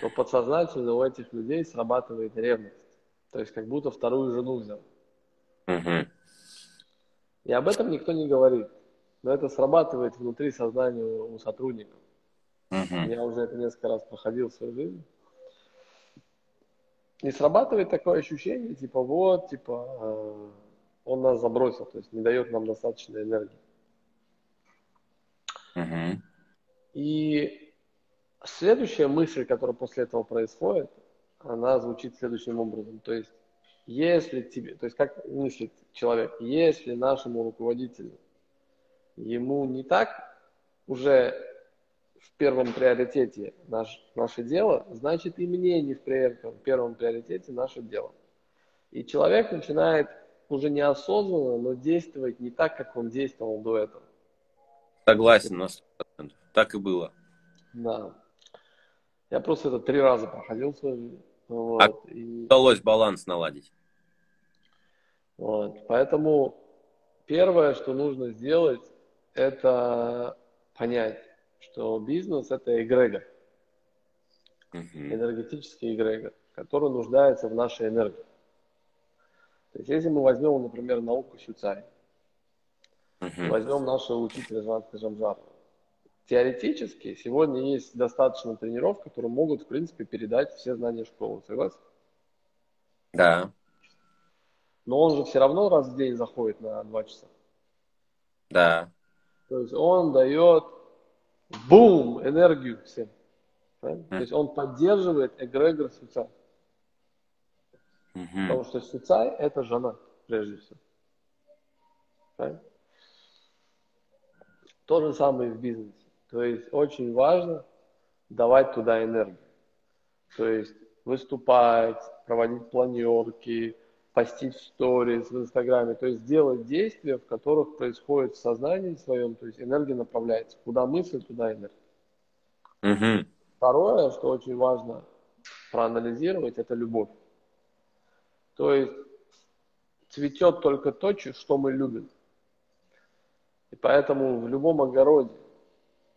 то подсознательно у этих людей срабатывает ревность. То есть как будто вторую жену взял. И об этом никто не говорит. Но это срабатывает внутри сознания у сотрудников. Я уже это несколько раз проходил в своей жизни. И срабатывает такое ощущение, он нас забросил, то есть не дает нам достаточной энергии. И следующая мысль, которая после этого происходит, она звучит следующим образом. То есть, как мыслит человек, если нашему руководителю ему не так уже в первом приоритете наше дело, значит и мне не в первом приоритете наше дело. И человек начинает уже неосознанно, но действовать не так, как он действовал до этого. Согласен, 100%. Так и было. Да. Я просто это 3 раза проходил в своей жизни. Вот. Удалось баланс наладить. Вот. Поэтому первое, что нужно сделать, это понять, что бизнес – это эгрегор, энергетический эгрегор, который нуждается в нашей энергии. То есть, если мы возьмем, например, науку Суцай, возьмем нашего учителя Званского Жамзапа, теоретически сегодня есть достаточно тренеров, которые могут, в принципе, передать все знания школы. Согласен? Да. Но он же все равно раз в день заходит на 2 часа. Да. То есть он дает энергию всем. То есть он поддерживает эгрегор Суцай. Потому что Суцай – это Жанат, прежде всего. Правильно? То же самое и в бизнесе. То есть очень важно давать туда энергию. То есть выступать, проводить планерки, постить в сторис, в инстаграме, то есть делать действия, в которых происходит в сознании своем, то есть энергия направляется. Куда мысль, туда энергия. Угу. Второе, что очень важно проанализировать, это любовь. То есть цветет только то, что мы любим. И поэтому в любом огороде,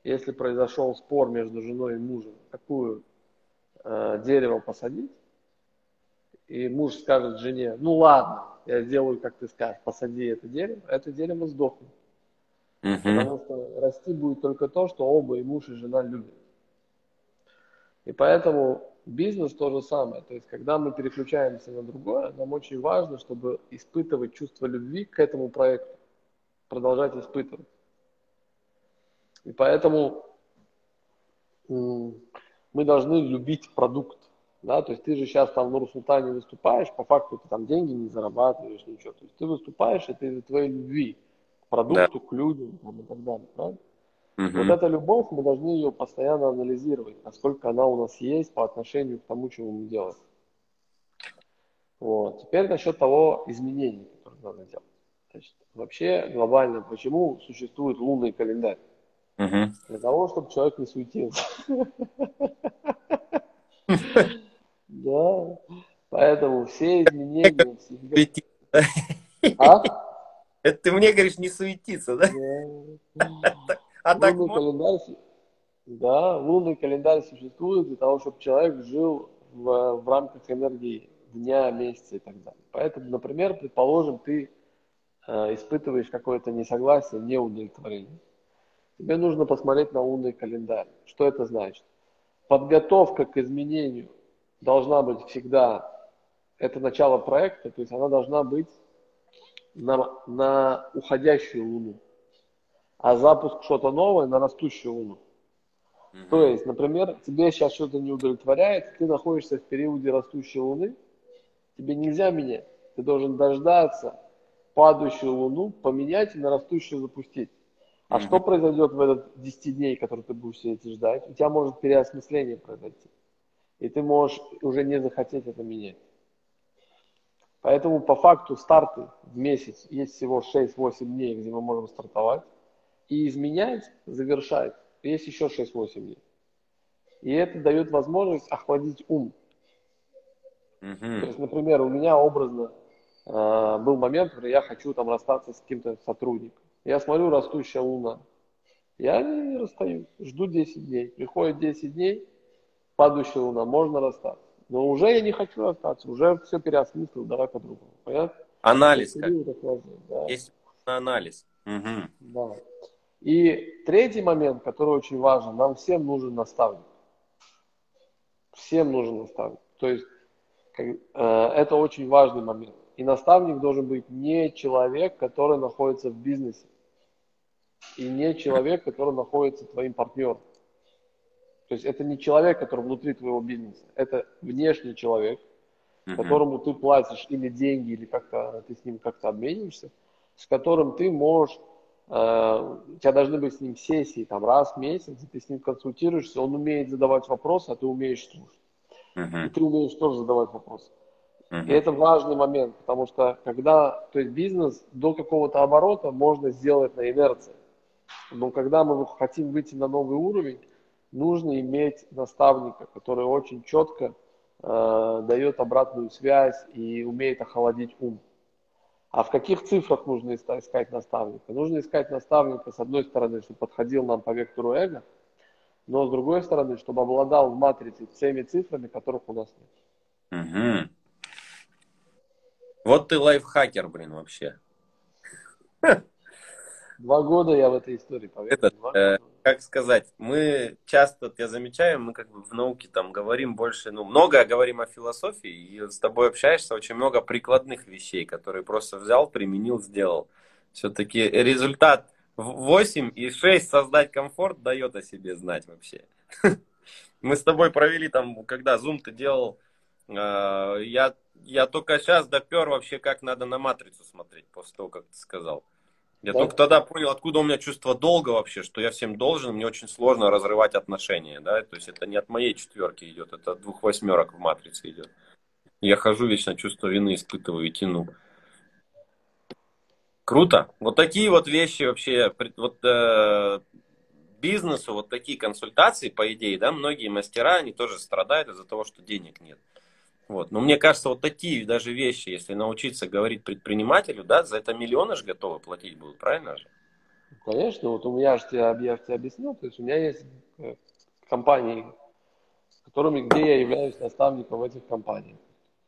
если произошел спор между женой и мужем, какую дерево посадить, и муж скажет жене: ну ладно, я сделаю, как ты скажешь, посади это дерево сдохнет. Угу. Потому что расти будет только то, что оба, и муж, и жена, любят. И поэтому бизнес то же самое. То есть, когда мы переключаемся на другое, нам очень важно, чтобы испытывать чувство любви к этому проекту. Продолжать испытывать. И поэтому мы должны любить продукт. Да? То есть ты же сейчас там в Нур-Султане выступаешь, по факту ты там деньги не зарабатываешь, ничего. То есть ты выступаешь, это из-за твоей любви к продукту, да, к людям там, и так далее. Правильно? Угу. Вот эта любовь, мы должны ее постоянно анализировать, насколько она у нас есть по отношению к тому, чего мы делаем. Вот. Теперь насчет того изменения, которое надо делать. Значит, вообще глобально, почему существует лунный календарь? Угу. Для того, чтобы человек не суетился. Да. Поэтому все изменения... Это ты мне говоришь не суетиться, да? Да, лунный календарь существует для того, чтобы человек жил в рамках энергии дня, месяца и так далее. Поэтому, например, предположим, ты испытываешь какое-то несогласие, неудовлетворение. Тебе нужно посмотреть на лунный календарь. Что это значит? Подготовка к изменению должна быть всегда, это начало проекта, то есть она должна быть на уходящую луну, а запуск что-то новое на растущую луну. Mm-hmm. То есть, например, тебе сейчас что-то не удовлетворяет, ты находишься в периоде растущей луны, тебе нельзя менять, ты должен дождаться падающую луну, поменять и на растущую запустить. А mm-hmm. что произойдет в этот 10 дней, которые ты будешь сидеть и ждать? У тебя может переосмысление произойти. И ты можешь уже не захотеть это менять. Поэтому по факту старты в месяц есть всего 6-8 дней, где мы можем стартовать. И изменять, завершать, есть еще 6-8 дней. И это дает возможность охладить ум. Mm-hmm. То есть, например, у меня образно был момент, когда я хочу там расстаться с каким-то сотрудником. Я смотрю, растущая луна. Я не расстаюсь, жду 10 дней. Приходит 10 дней, падающая луна, можно расстаться. Но уже я не хочу расстаться, уже все переосмыслил, давай по-другому. Понятно? Анализ. Есть анализ. Угу. Да. И третий момент, который очень важен, нам всем нужен наставник. Всем нужен наставник. То есть это очень важный момент. И наставник должен быть не человек, который находится в бизнесе. И не человек, который находится твоим партнером. То есть это не человек, который внутри твоего бизнеса. Это внешний человек, угу. которому ты платишь или деньги, или как-то ты с ним как-то обмениваешься, с которым ты можешь, у тебя должны быть с ним сессии там, раз в месяц, и ты с ним консультируешься, он умеет задавать вопросы, а ты умеешь слушать. Uh-huh. И ты умеешь тоже задавать вопросы. Uh-huh. И это важный момент, потому что когда, то есть бизнес до какого-то оборота можно сделать на инерции, но когда мы хотим выйти на новый уровень, нужно иметь наставника, который очень четко дает обратную связь и умеет охладить ум. А в каких цифрах нужно искать наставника? Нужно искать наставника, с одной стороны, чтобы подходил нам по вектору эго, но с другой стороны, чтобы обладал в матрице всеми цифрами, которых у нас нет. Угу. Вот ты лайфхакер, блин, вообще. 2 года я в этой истории, поверь. Как сказать, мы часто, я замечаю, мы как бы в науке там говорим больше, ну, много говорим о философии, и с тобой общаешься, очень много прикладных вещей, которые просто взял, применил, сделал. Все-таки результат 8 и 6 создать комфорт дает о себе знать вообще. Мы с тобой провели там, когда Zoom ты делал, я только сейчас допер вообще, как надо на матрицу смотреть, после того, как ты сказал. Я только тогда понял, откуда у меня чувство долга вообще, что я всем должен, мне очень сложно разрывать отношения, да, то есть это не от моей четверки идет, это от 2 восьмерок в матрице идет. Я хожу вечно, чувство вины испытываю и тяну. Круто. Вот такие вот вещи вообще, вот бизнесу, вот такие консультации, по идее, да, многие мастера, они тоже страдают из-за того, что денег нет. Вот. Но мне кажется, вот такие даже вещи, если научиться говорить предпринимателю, да, за это миллионы же готовы платить будут, правильно же? Конечно, вот у меня же я тебе объяснил, то есть у меня есть компании, с которыми, где я являюсь наставником в этих компаниях.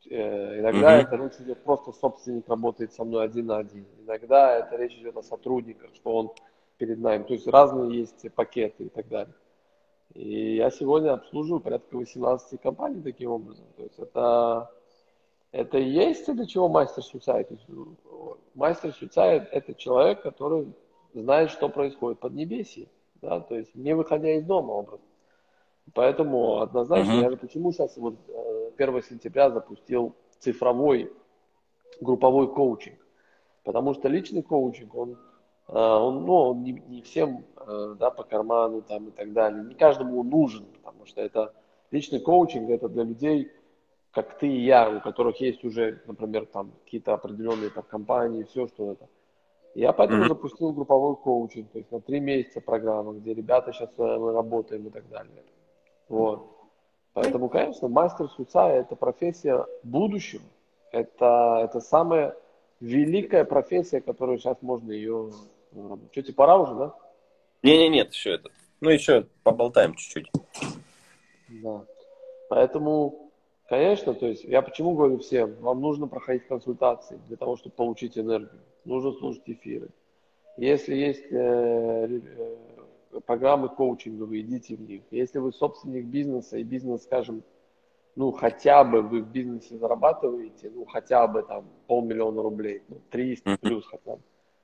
Иногда это речь идет просто собственник работает со мной один на один. Иногда это речь идет о сотрудниках, что он перед нами. То есть разные есть пакеты и так далее. И я сегодня обслуживаю порядка 18 компаний таким образом. То есть это и есть для чего мастер Суцай. Мастер Суцай – это человек, который знает, что происходит под небесией. Да? То есть не выходя из дома образом. Поэтому однозначно, я же почему сейчас вот 1 сентября запустил цифровой групповой коучинг. Потому что личный коучинг, он не всем, да, по карману там, и так далее. Не каждому он нужен, потому что это личный коучинг, это для людей, как ты и я, у которых есть уже, например, там какие-то определенные там, компании, все что это. Я поэтому запустил групповой коучинг, то есть на 3 месяца программа, где ребята сейчас мы работаем и так далее. Вот. Поэтому, конечно, мастер Суцай – это профессия будущего. Это самая великая профессия, которую сейчас можно ее... Что, тебе пора уже, да? Нет, еще это. Ну, еще поболтаем чуть-чуть. Да. Поэтому, конечно, то есть я почему говорю всем, вам нужно проходить консультации для того, чтобы получить энергию. Нужно слушать эфиры. Если есть программы коучинговые, идите в них. Если вы собственник бизнеса и бизнес, скажем, ну хотя бы вы в бизнесе зарабатываете, ну хотя бы там 500 000 рублей, ну, 300 плюс хотя бы,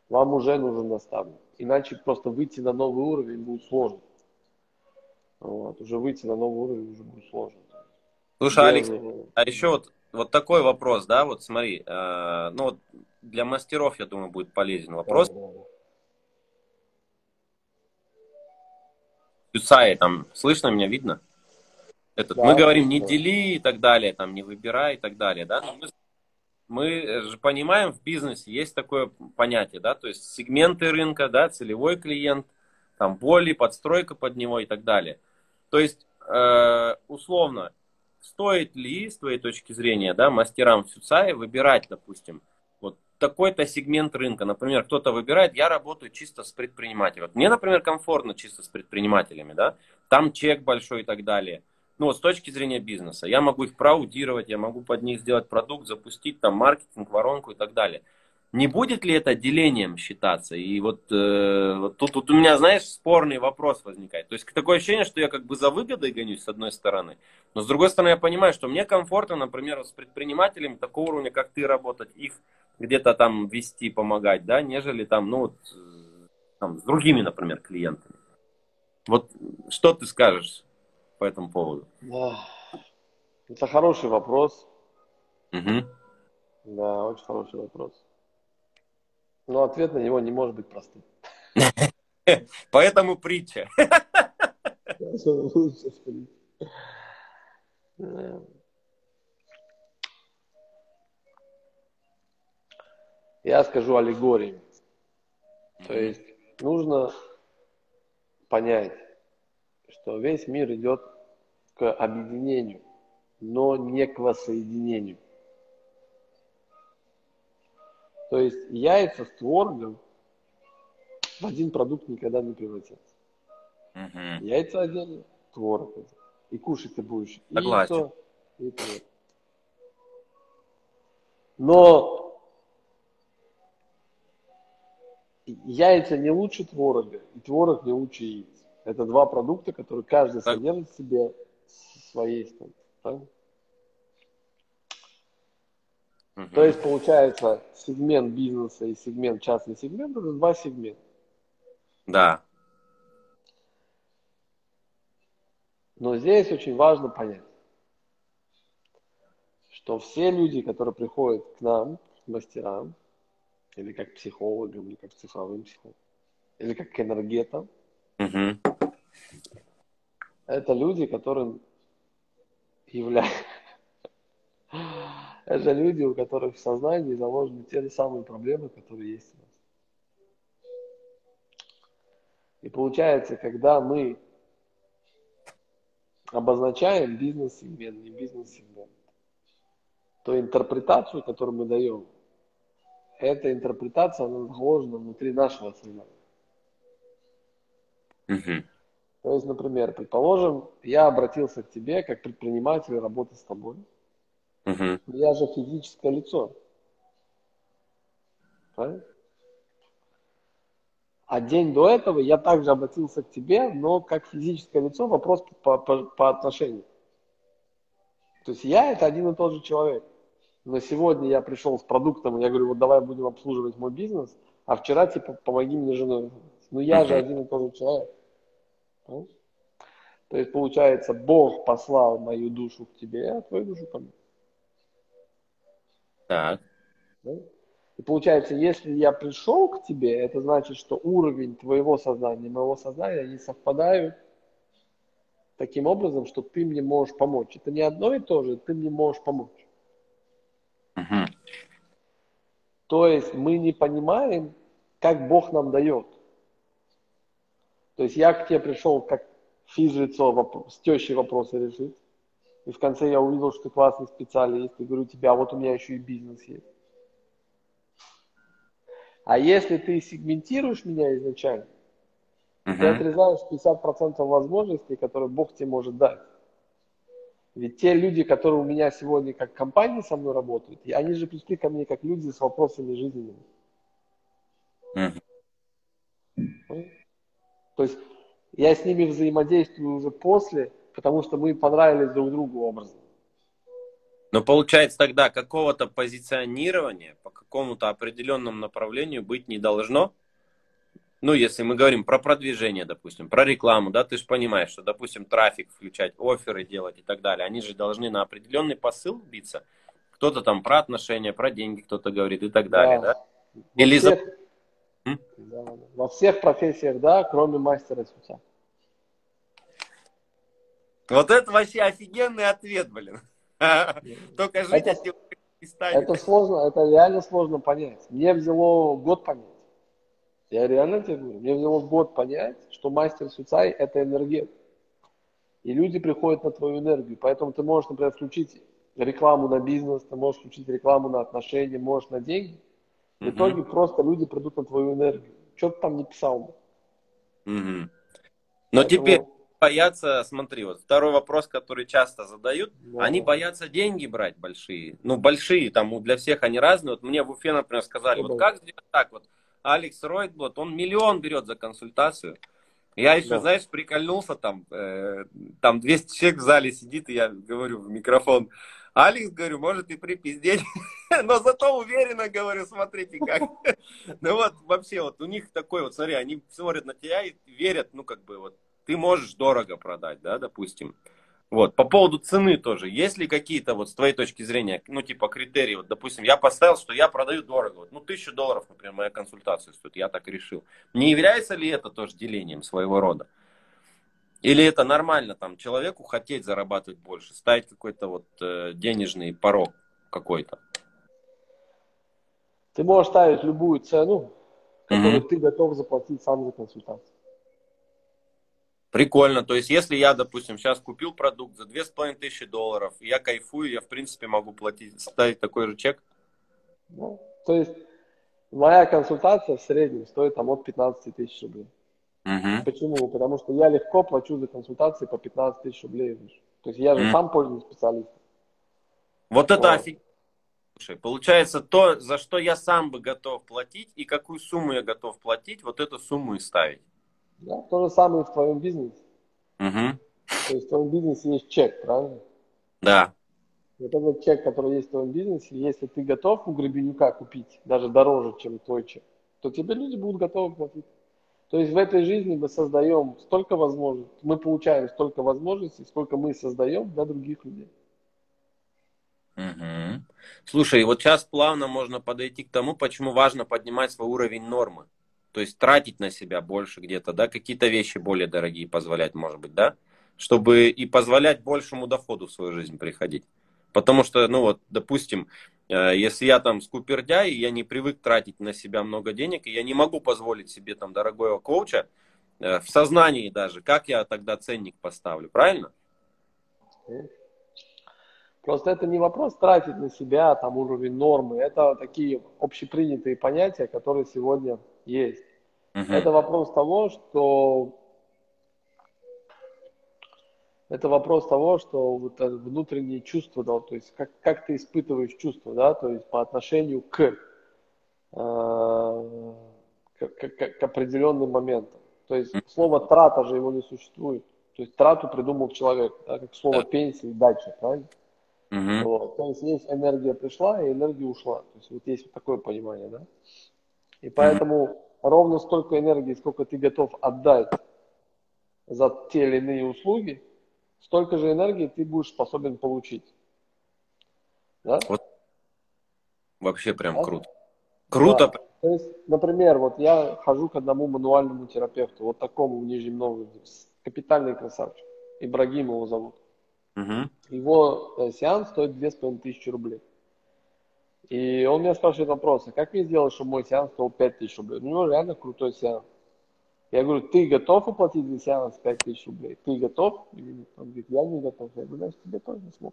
вам уже нужен наставник. Иначе просто выйти на новый уровень будет сложно. Вот, уже выйти на новый уровень уже будет сложно. Слушай, где Алекс, вы... а еще вот такой вопрос, да, вот смотри, ну вот для мастеров, я думаю, будет полезен вопрос. Да. Суцай, там, слышно меня, видно? Да, мы говорим, не дели и так далее, там, не выбирай и так далее, да? Мы же понимаем, в бизнесе есть такое понятие, да, то есть сегменты рынка, да, целевой клиент, там, боли, подстройка под него и так далее. То есть, условно, стоит ли, с твоей точки зрения, да, мастерам Суцай выбирать, допустим, вот такой-то сегмент рынка? Например, кто-то выбирает, я работаю чисто с предпринимателем. Вот мне, например, комфортно чисто с предпринимателями, да, там чек большой и так далее. Ну, вот с точки зрения бизнеса. Я могу их проаудировать, я могу под них сделать продукт, запустить там маркетинг, воронку и так далее. Не будет ли это делением считаться? И вот тут вот у меня, знаешь, спорный вопрос возникает. То есть такое ощущение, что я как бы за выгодой гонюсь с одной стороны, но с другой стороны я понимаю, что мне комфортно, например, с предпринимателями такого уровня, как ты, работать, их где-то там вести, помогать, да, нежели там, ну, вот, там, с другими, например, клиентами. Вот что ты скажешь по этому поводу? Это хороший вопрос. Да, очень хороший вопрос. Но ответ на него не может быть простым. Поэтому притча. Я скажу аллегории. То есть нужно понять, что весь мир идет к объединению, но не к воссоединению. То есть яйца с творогом в один продукт никогда не превратятся. Яйца отдельно, творог отдельно. И кушать ты будешь и яйцо, и творог. Но яйца не лучше творога, и творог не лучше яиц. Это два продукта, которые каждый содержит в себе своей стороны. Правильно? То есть, получается, сегмент бизнеса и сегмент, частный сегмент, это два сегмента. Да. Но здесь очень важно понять, что все люди, которые приходят к нам, к мастерам, или как психологам, или как цифровым психологам, или как к энергетам, это люди, которые являются... Это люди, у которых в сознании заложены те же самые проблемы, которые есть у нас. И получается, когда мы обозначаем бизнес-сегмент, не бизнес-сегмент, то интерпретацию, которую мы даем, эта интерпретация, она заложена внутри нашего сознания. Mm-hmm. То есть, например, предположим, я обратился к тебе как предприниматель, работы с тобой. Mm-hmm. Я же физическое лицо. Правильно? А день до этого я также обратился к тебе, но как физическое лицо, вопрос по отношению. То есть я – это один и тот же человек. Но сегодня я пришел с продуктом, и я говорю, вот давай будем обслуживать мой бизнес, а вчера типа помоги мне женой. Но я же один и тот же человек. То есть получается, Бог послал мою душу к тебе, а твою душу ко мне. Так. И получается, если я пришел к тебе, это значит, что уровень твоего сознания и моего сознания, они совпадают таким образом, что ты мне можешь помочь. Это не одно и то же, ты мне можешь помочь. Угу. То есть мы не понимаем, как Бог нам дает. То есть я к тебе пришел как физлицо с тещей вопросы решить, и в конце я увидел, что ты классный специалист, и говорю тебе, а вот у меня еще и бизнес есть. А если ты сегментируешь меня изначально, ты отрезаешь 50% возможностей, которые Бог тебе может дать. Ведь те люди, которые у меня сегодня как компании со мной работают, они же пришли ко мне как люди с вопросами жизненными. То есть я с ними взаимодействую уже после, потому что мы понравились друг другу образом. Но получается тогда какого-то позиционирования по какому-то определенному направлению быть не должно. Ну, если мы говорим про продвижение, допустим, про рекламу, да, ты же понимаешь, что, допустим, трафик включать, офферы делать и так далее, они же должны на определенный посыл биться. Кто-то там про отношения, про деньги кто-то говорит и так далее, да? Или за... Да, во всех профессиях, да, кроме мастера Суцая. Вот это вообще офигенный ответ, блин. Только жить от него не станет. Это сложно, это реально сложно понять. Мне взяло год понять. Я реально тебе говорю, мне взяло год понять, что мастер Суцай – это энергия. И люди приходят на твою энергию. Поэтому ты можешь, например, включить рекламу на бизнес, ты можешь включить рекламу на отношения, можешь на деньги. В итоге просто люди придут на твою энергию. Что ты там не писал? Но поэтому... теперь... боятся, смотри, вот второй вопрос, который часто задают, они боятся деньги брать большие, ну большие там для всех они разные, вот мне в Уфе, например, сказали, вот как сделать так, вот Алекс Ройтблат, он 1 миллион берет за консультацию, я еще, знаешь, прикольнулся там, там 200 человек в зале сидит, и я говорю в микрофон, Алекс, говорю, может и припиздеть, но зато уверенно говорю, смотрите как. Ну вот вообще вот у них такой вот, смотри, они смотрят на тебя и верят, ну как бы вот, ты можешь дорого продать, да, допустим. Вот, по поводу цены тоже. Есть ли какие-то, вот, с твоей точки зрения, ну, типа, критерии? Вот, допустим, я поставил, что я продаю дорого. Вот, ну, $1000, например, моя консультация стоит. Я так решил. Не является ли это тоже делением своего рода? Или это нормально, там, человеку хотеть зарабатывать больше, ставить какой-то, вот, денежный порог какой-то? Ты можешь ставить любую цену, которую ты готов заплатить сам за консультацию. Прикольно. То есть, если я, допустим, сейчас купил продукт за $2500, и я кайфую, я, в принципе, могу платить, ставить такой же чек? Ну, то есть, моя консультация в среднем стоит там от 15 000 рублей. Почему? Потому что я легко плачу за консультации по 15 000 рублей. То есть, я же сам пользуюсь специалистом. Вот это офигенно. Слушай, получается, то, за что я сам бы готов платить, и какую сумму я готов платить, вот эту сумму и ставить. Да, то же самое в твоем бизнесе. То есть в твоем бизнесе есть чек, правильно? Да. Вот этот чек, который есть в твоем бизнесе, если ты готов у Гребенюка купить даже дороже, чем твой чек, то тебе люди будут готовы платить. То есть в этой жизни мы создаем столько возможностей, мы получаем столько возможностей, сколько мы создаем для других людей. Слушай, вот сейчас плавно можно подойти к тому, почему важно поднимать свой уровень нормы. То есть тратить на себя больше где-то, да, какие-то вещи более дорогие позволять, может быть, да, чтобы и позволять большему доходу в свою жизнь приходить. Потому что, ну вот, допустим, если я там скупердяй, я не привык тратить на себя много денег, и я не могу позволить себе там дорогого коуча, в сознании даже, как я тогда ценник поставлю, правильно? Просто это не вопрос тратить на себя, там, уровень нормы. Это такие общепринятые понятия, которые сегодня есть. Угу. Это вопрос того, что... Это вопрос того, что вот внутренние чувства, да, то есть как ты испытываешь чувства, да, то есть по отношению к определенным моментам. То есть слово трата же его не существует. То есть трату придумал человек, да, как слово пенсия и дача, правильно? Угу. Вот. То есть энергия пришла и энергия ушла. То есть вот есть вот такое понимание, да? И поэтому ровно столько энергии, сколько ты готов отдать за те или иные услуги, столько же энергии ты будешь способен получить. Да? Вот. Вообще прям да? Круто. Круто. Да. То есть, например, вот я хожу к одному мануальному терапевту, вот такому в Нижнем Новгороде, капитальный красавчик, Ибрагим его зовут. Угу. Его сеанс стоит 2500 рублей. И он меня спрашивает вопросы, как мне сделать, чтобы мой сеанс стоил 5000 рублей? У него реально крутой сеанс. Я говорю, ты готов уплатить за сеанс 5000 рублей? Ты готов? Он говорит, я не готов. Я говорю, значит, тебе тоже не смог.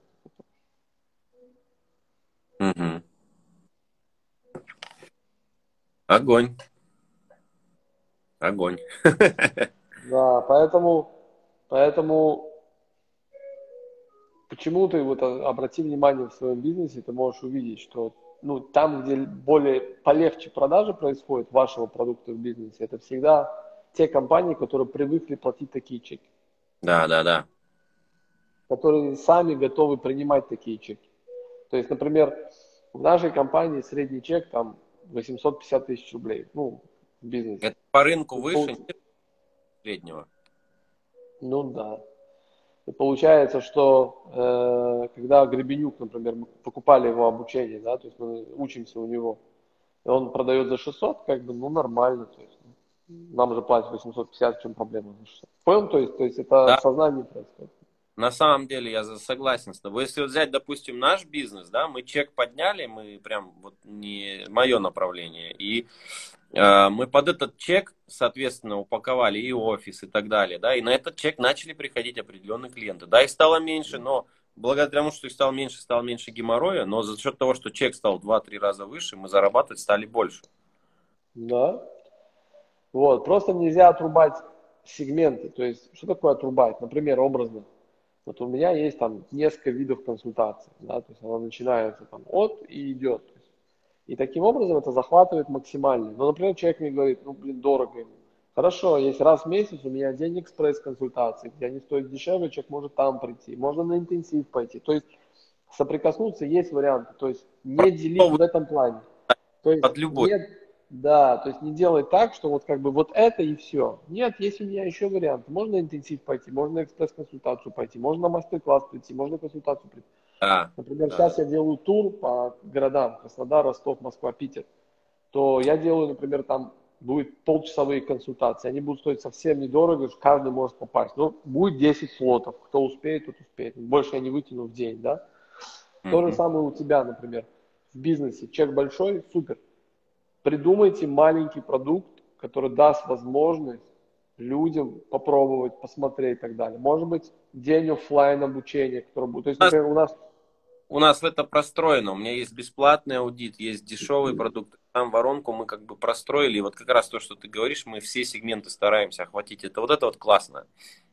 Угу. Огонь. Огонь. Да, поэтому почему ты, вот обрати внимание в своем бизнесе, ты можешь увидеть, что ну, там, где более полегче продажи происходит вашего продукта в бизнесе, это всегда... те компании, которые привыкли платить такие чеки. Да, да, да. Которые сами готовы принимать такие чеки. То есть, например, в нашей компании средний чек там 850 000 рублей. Ну, в бизнесе. Это по рынку выше среднего. Ну да. И получается, что когда Гребенюк, например, мы покупали его обучение, да, то есть мы учимся у него, и он продает за 600, как бы, ну, нормально, то есть. Нам же платят 850, в чем проблема? Понял? То есть это да. Сознание происходит. На самом деле я согласен с тобой. Если вот взять, допустим, наш бизнес, да, мы чек подняли, мы прям вот не мое направление, и мы под этот чек, соответственно, упаковали и офис, и так далее, да, и на этот чек начали приходить определенные клиенты. Да, их стало меньше, но благодаря тому, что их стало меньше геморроя, но за счет того, что чек стал 2-3 раза выше, мы зарабатывать стали больше. Да. Вот. Просто нельзя отрубать сегменты. То есть, что такое отрубать? Например, образно. Вот у меня есть там несколько видов консультаций. Да? То есть, она начинается там от и идет. И таким образом это захватывает максимально. Но, например, человек мне говорит, ну, блин, дорого ему. Хорошо, если раз в месяц у меня день экспресс-консультации, где они стоят дешевле, человек может там прийти, можно на интенсив пойти. То есть, соприкоснуться есть варианты. То есть, не делить в этом плане. То есть, от любой. Да, то есть не делай так, что вот как бы вот это и все. Нет, есть у меня еще варианты. Можно интенсив пойти, можно экспресс-консультацию пойти, можно на мастер-класс прийти, можно консультацию прийти. А, например, да. Сейчас я делаю тур по городам Краснодар, Ростов, Москва, Питер. То я делаю, например, там будет полчасовые консультации. Они будут стоить совсем недорого, каждый может попасть. Но будет 10 слотов. Кто успеет, тот успеет. Больше я не вытяну в день, да? Mm-hmm. То же самое у тебя, например, в бизнесе. Чек большой, супер. Придумайте маленький продукт, который даст возможность людям попробовать, посмотреть и так далее. Может быть, день офлайн обучения, который будет. То есть, например, у нас это простроено. У меня есть бесплатный аудит, есть дешевый продукт. Там воронку мы как бы простроили. И вот как раз то, что ты говоришь, мы все сегменты стараемся охватить. Это вот классно.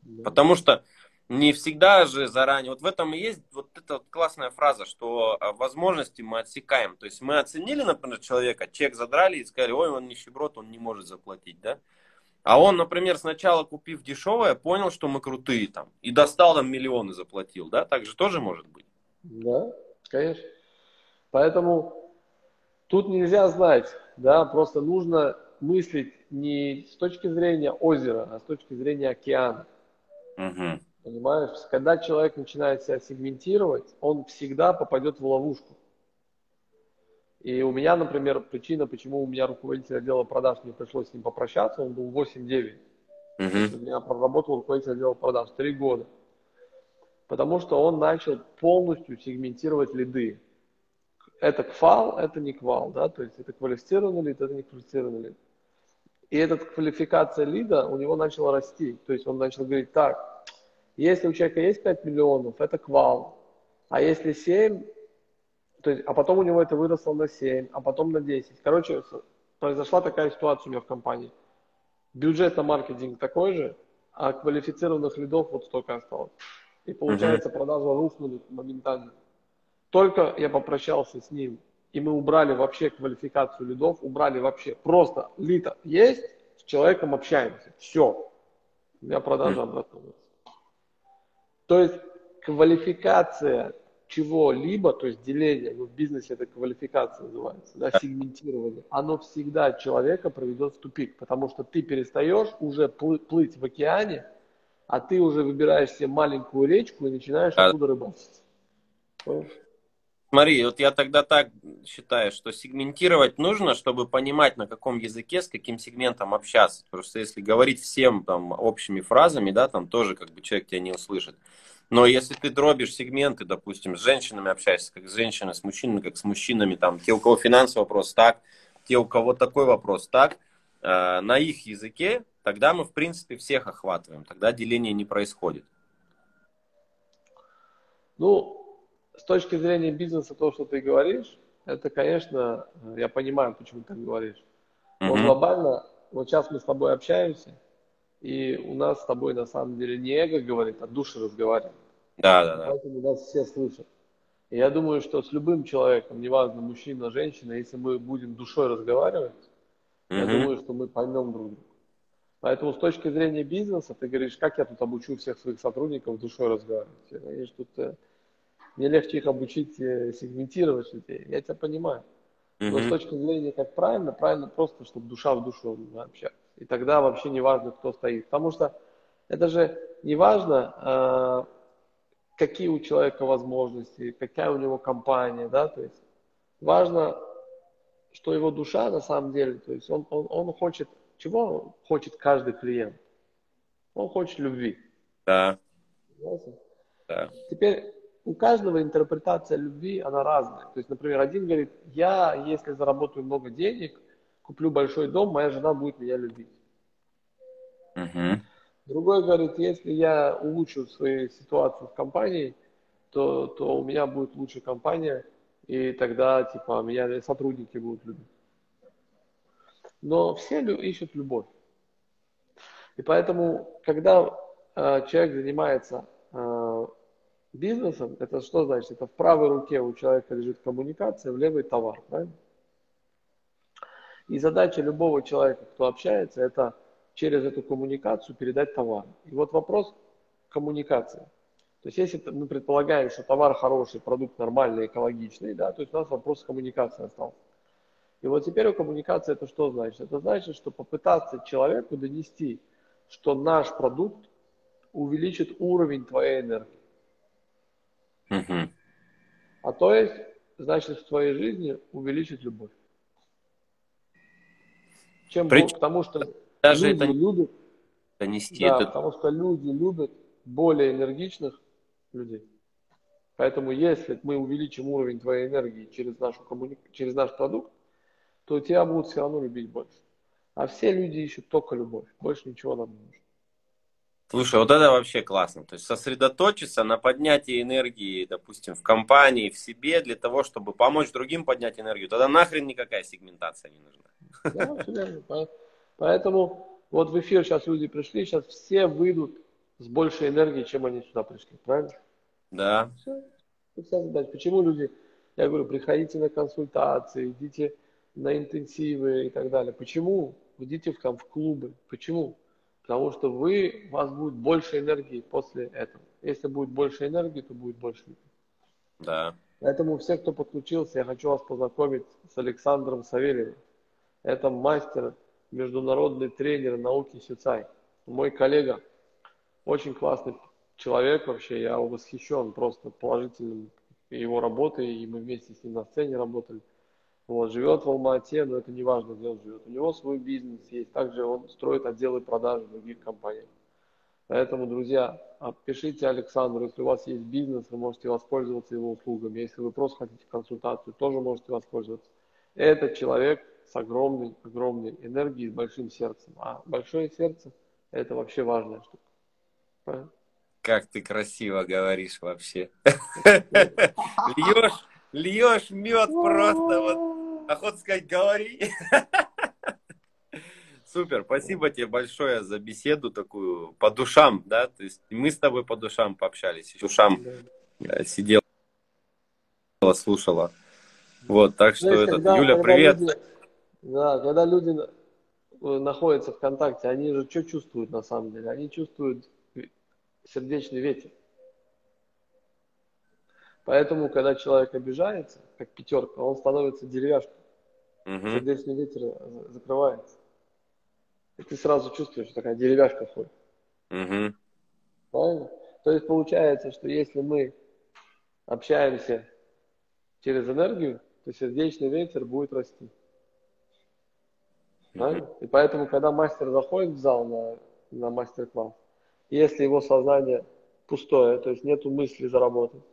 Да. Потому что не всегда же заранее. Вот в этом и есть вот эта вот классная фраза, что возможности мы отсекаем. То есть мы оценили, например, человека, чек задрали и сказали, ой, он нищеброд, он не может заплатить, да? А он, например, сначала купив дешевое, понял, что мы крутые там, и достал там миллион и заплатил, да? Так же тоже может быть. Да, конечно. Поэтому тут нельзя знать, да, просто нужно мыслить не с точки зрения озера, а с точки зрения океана. Угу. Понимаешь, когда человек начинает себя сегментировать, он всегда попадет в ловушку. И у меня, например, причина, почему у меня руководитель отдела продаж, мне пришлось с ним попрощаться, он был 8-9. У меня проработал руководитель отдела продаж 3 года. потому что он начал полностью сегментировать лиды. Это квал, это не квал, да, то есть это квалифицированный лид, это не квалифицированный лид. И эта квалификация лида у него начала расти, то есть он начал говорить так, если у человека есть 5 миллионов, это квал, а если 7, то есть, а потом у него это выросло на 7, а потом на 10. Короче, произошла такая ситуация у меня в компании. Бюджет на маркетинг такой же, а квалифицированных лидов вот столько осталось. И получается, продажи рухнули моментально. Только я попрощался с ним, и мы убрали вообще квалификацию лидов, убрали вообще. Просто лид есть, с человеком общаемся. Все. У меня продажа обратилась. То есть квалификация чего-либо, то есть деление, в бизнесе это квалификация называется, да, сегментирование, оно всегда человека приведет в тупик, потому что ты перестаешь уже плыть в океане, а ты уже выбираешь себе маленькую речку и начинаешь оттуда рыбачить. Смотри, вот я тогда так считаю, что сегментировать нужно, чтобы понимать, на каком языке, с каким сегментом общаться. Просто если говорить всем там общими фразами, да, там тоже как бы человек тебя не услышит. Но если ты дробишь сегменты, допустим, с женщинами общаешься, как с женщинами, с мужчинами, как с мужчинами, там, те, у кого финансовый вопрос, так, те, у кого такой вопрос, так, на их языке, тогда мы, в принципе, всех охватываем, тогда деление не происходит. Ну, с точки зрения бизнеса, то, что ты говоришь, это, конечно, я понимаю, почему ты говоришь. Но глобально, вот сейчас мы с тобой общаемся, и у нас с тобой, на самом деле, не эго говорит, а души разговаривают. Да. Поэтому нас все слышат. И я думаю, что с любым человеком, неважно, мужчина, женщина, если мы будем душой разговаривать, я думаю, что мы поймем друг друга. Поэтому с точки зрения бизнеса, ты говоришь, как я тут обучу всех своих сотрудников душой разговаривать? Я говорю, что мне легче их обучить сегментировать людей. Я тебя понимаю. Но с точки зрения, как правильно, правильно просто, чтобы душа в душу общалась. И тогда вообще не важно, кто стоит. Потому что это же не важно, какие у человека возможности, какая у него компания, да, то есть важно, что его душа на самом деле, то есть он хочет, чего хочет каждый клиент? Он хочет любви. Да. Понимаете? Да. Теперь у каждого интерпретация любви, она разная. То есть, например, один говорит, я, если заработаю много денег, куплю большой дом, моя жена будет меня любить. Другой говорит, если я улучшу свою ситуацию в компании, то у меня будет лучше компания, и тогда, типа, меня сотрудники будут любить. Но все ищут любовь. И поэтому, когда человек занимается бизнесом, это что значит? Это в правой руке у человека лежит коммуникация, в левой товар, правильно? И задача любого человека, кто общается, это через эту коммуникацию передать товар. И вот вопрос коммуникации. То есть если мы предполагаем, что товар хороший, продукт нормальный, экологичный, да, то есть у нас вопрос коммуникации остался. И вот теперь у коммуникации это что значит? Это значит, что попытаться человеку донести, что наш продукт увеличит уровень твоей энергии. А то есть, значит, в твоей жизни увеличит любовь. Чем больше, потому что даже люди любят, донести да, это... потому что люди любят более энергичных людей. Поэтому если мы увеличим уровень твоей энергии через наш продукт, то тебя будут все равно любить больше. А все люди ищут только любовь. Больше ничего нам не нужно. Слушай, вот это вообще классно. То есть сосредоточиться на поднятии энергии, допустим, в компании, в себе, для того, чтобы помочь другим поднять энергию. Тогда нахрен никакая сегментация не нужна. Да, все верно. Поэтому вот в эфир сейчас люди пришли, сейчас все выйдут с большей энергией, чем они сюда пришли. Правильно? Да. Все задачи. Почему люди, я говорю, приходите на консультации, идите на интенсивы и так далее. Почему? Идите в клубы. Почему? Потому что у вас будет больше энергии после этого. Если будет больше энергии, то будет больше людей. Да. Поэтому все, кто подключился, я хочу вас познакомить с Александром Савельевым. Это мастер, международный тренер науки Суцай. Мой коллега, очень классный человек вообще, я восхищен просто положительным его работой, и мы вместе с ним на сцене работали. Вот, живет в Алма-Ате, но это не важно, где он живет. У него свой бизнес есть, также он строит отделы продаж в других компаниях. Поэтому, друзья, пишите Александру, если у вас есть бизнес, вы можете воспользоваться его услугами. Если вы просто хотите консультацию, тоже можете воспользоваться. Это человек с огромной энергией, с большим сердцем. А большое сердце – это вообще важная штука. Правильно? Как ты красиво говоришь вообще. Льешь мед просто. Охота сказать, говори. Супер, спасибо тебе большое за беседу такую по душам, да, то есть мы с тобой по душам пообщались, душам сидела, слушала, вот, так что это, Юля, привет. Люди, да, когда люди находятся в контакте, они же что чувствуют на самом деле? Они чувствуют сердечный ветер. Поэтому, когда человек обижается, как пятерка, он становится деревяшкой, сердечный ветер закрывается. И ты сразу чувствуешь, что такая деревяшка ходит. Правильно? То есть получается, что если мы общаемся через энергию, то сердечный ветер будет расти. Правильно? И поэтому, когда мастер заходит в зал на мастер-класс, если его сознание пустое, то есть нету мысли заработать,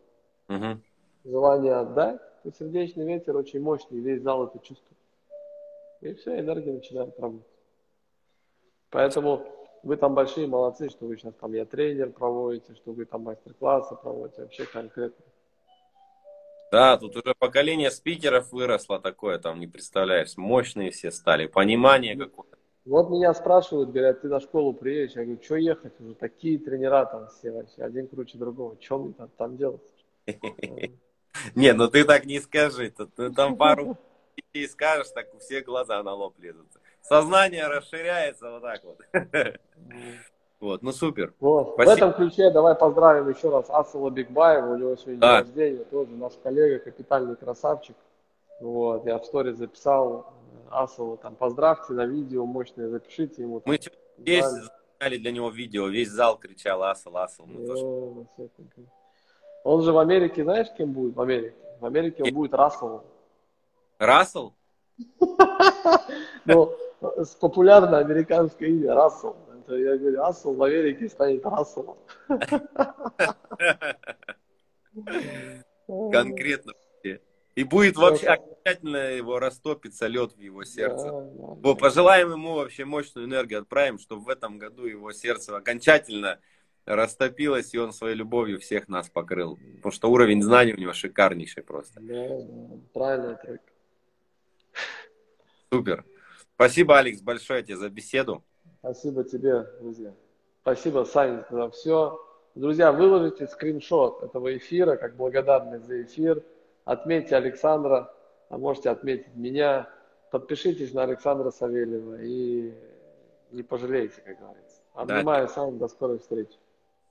желание отдать, то сердечный ветер очень мощный, весь зал это чувствует. И вся энергия начинает работать. Поэтому вы там большие молодцы, что вы сейчас там я тренер проводите, что вы там мастер-классы проводите, вообще конкретно. Да, тут уже поколение спикеров выросло такое, там не представляешь, мощные все стали, понимание какое-то. Вот меня спрашивают, говорят, ты на школу приедешь, я говорю, что ехать, уже такие тренера там все вообще, один круче другого, что мне там делать? Не, ну ты так не скажи, ты там пару и скажешь, так у всех глаза на лоб лезутся. Сознание расширяется вот так вот. Вот, ну супер. Вот. В этом ключе давай поздравим еще раз Асала Бигбаева, у него сегодня день рождения, тоже наш коллега, капитальный красавчик. Вот, я в сторис записал Асалу, там поздравьте на видео, мощное запишите ему. Там, мы здесь записали для него видео, весь зал кричал Асал, Асал. Он же в Америке, знаешь, кем будет в Америке? В Америке он будет Расселом. Рассел? Ну, популярное американское имя Рассел. Я говорю, Рассел в Америке станет Расселом. Конкретно. И будет вообще окончательно его растопится лед в его сердце. Пожелаем ему вообще мощную энергию отправим, чтобы в этом году его сердце окончательно растопилось, и он своей любовью всех нас покрыл. Потому что уровень знаний у него шикарнейший просто. Правильно, так. Супер. Спасибо, Алекс, большое тебе за беседу. Спасибо тебе, друзья. Спасибо, Саня, за все. Друзья, выложите скриншот этого эфира, как благодарность за эфир. Отметьте Александра, а можете отметить меня. Подпишитесь на Александра Савельева и не пожалеете, как говорится. Обнимаю, Саня, до скорой встречи.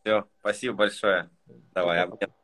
Все, спасибо большое. Давай, обнял.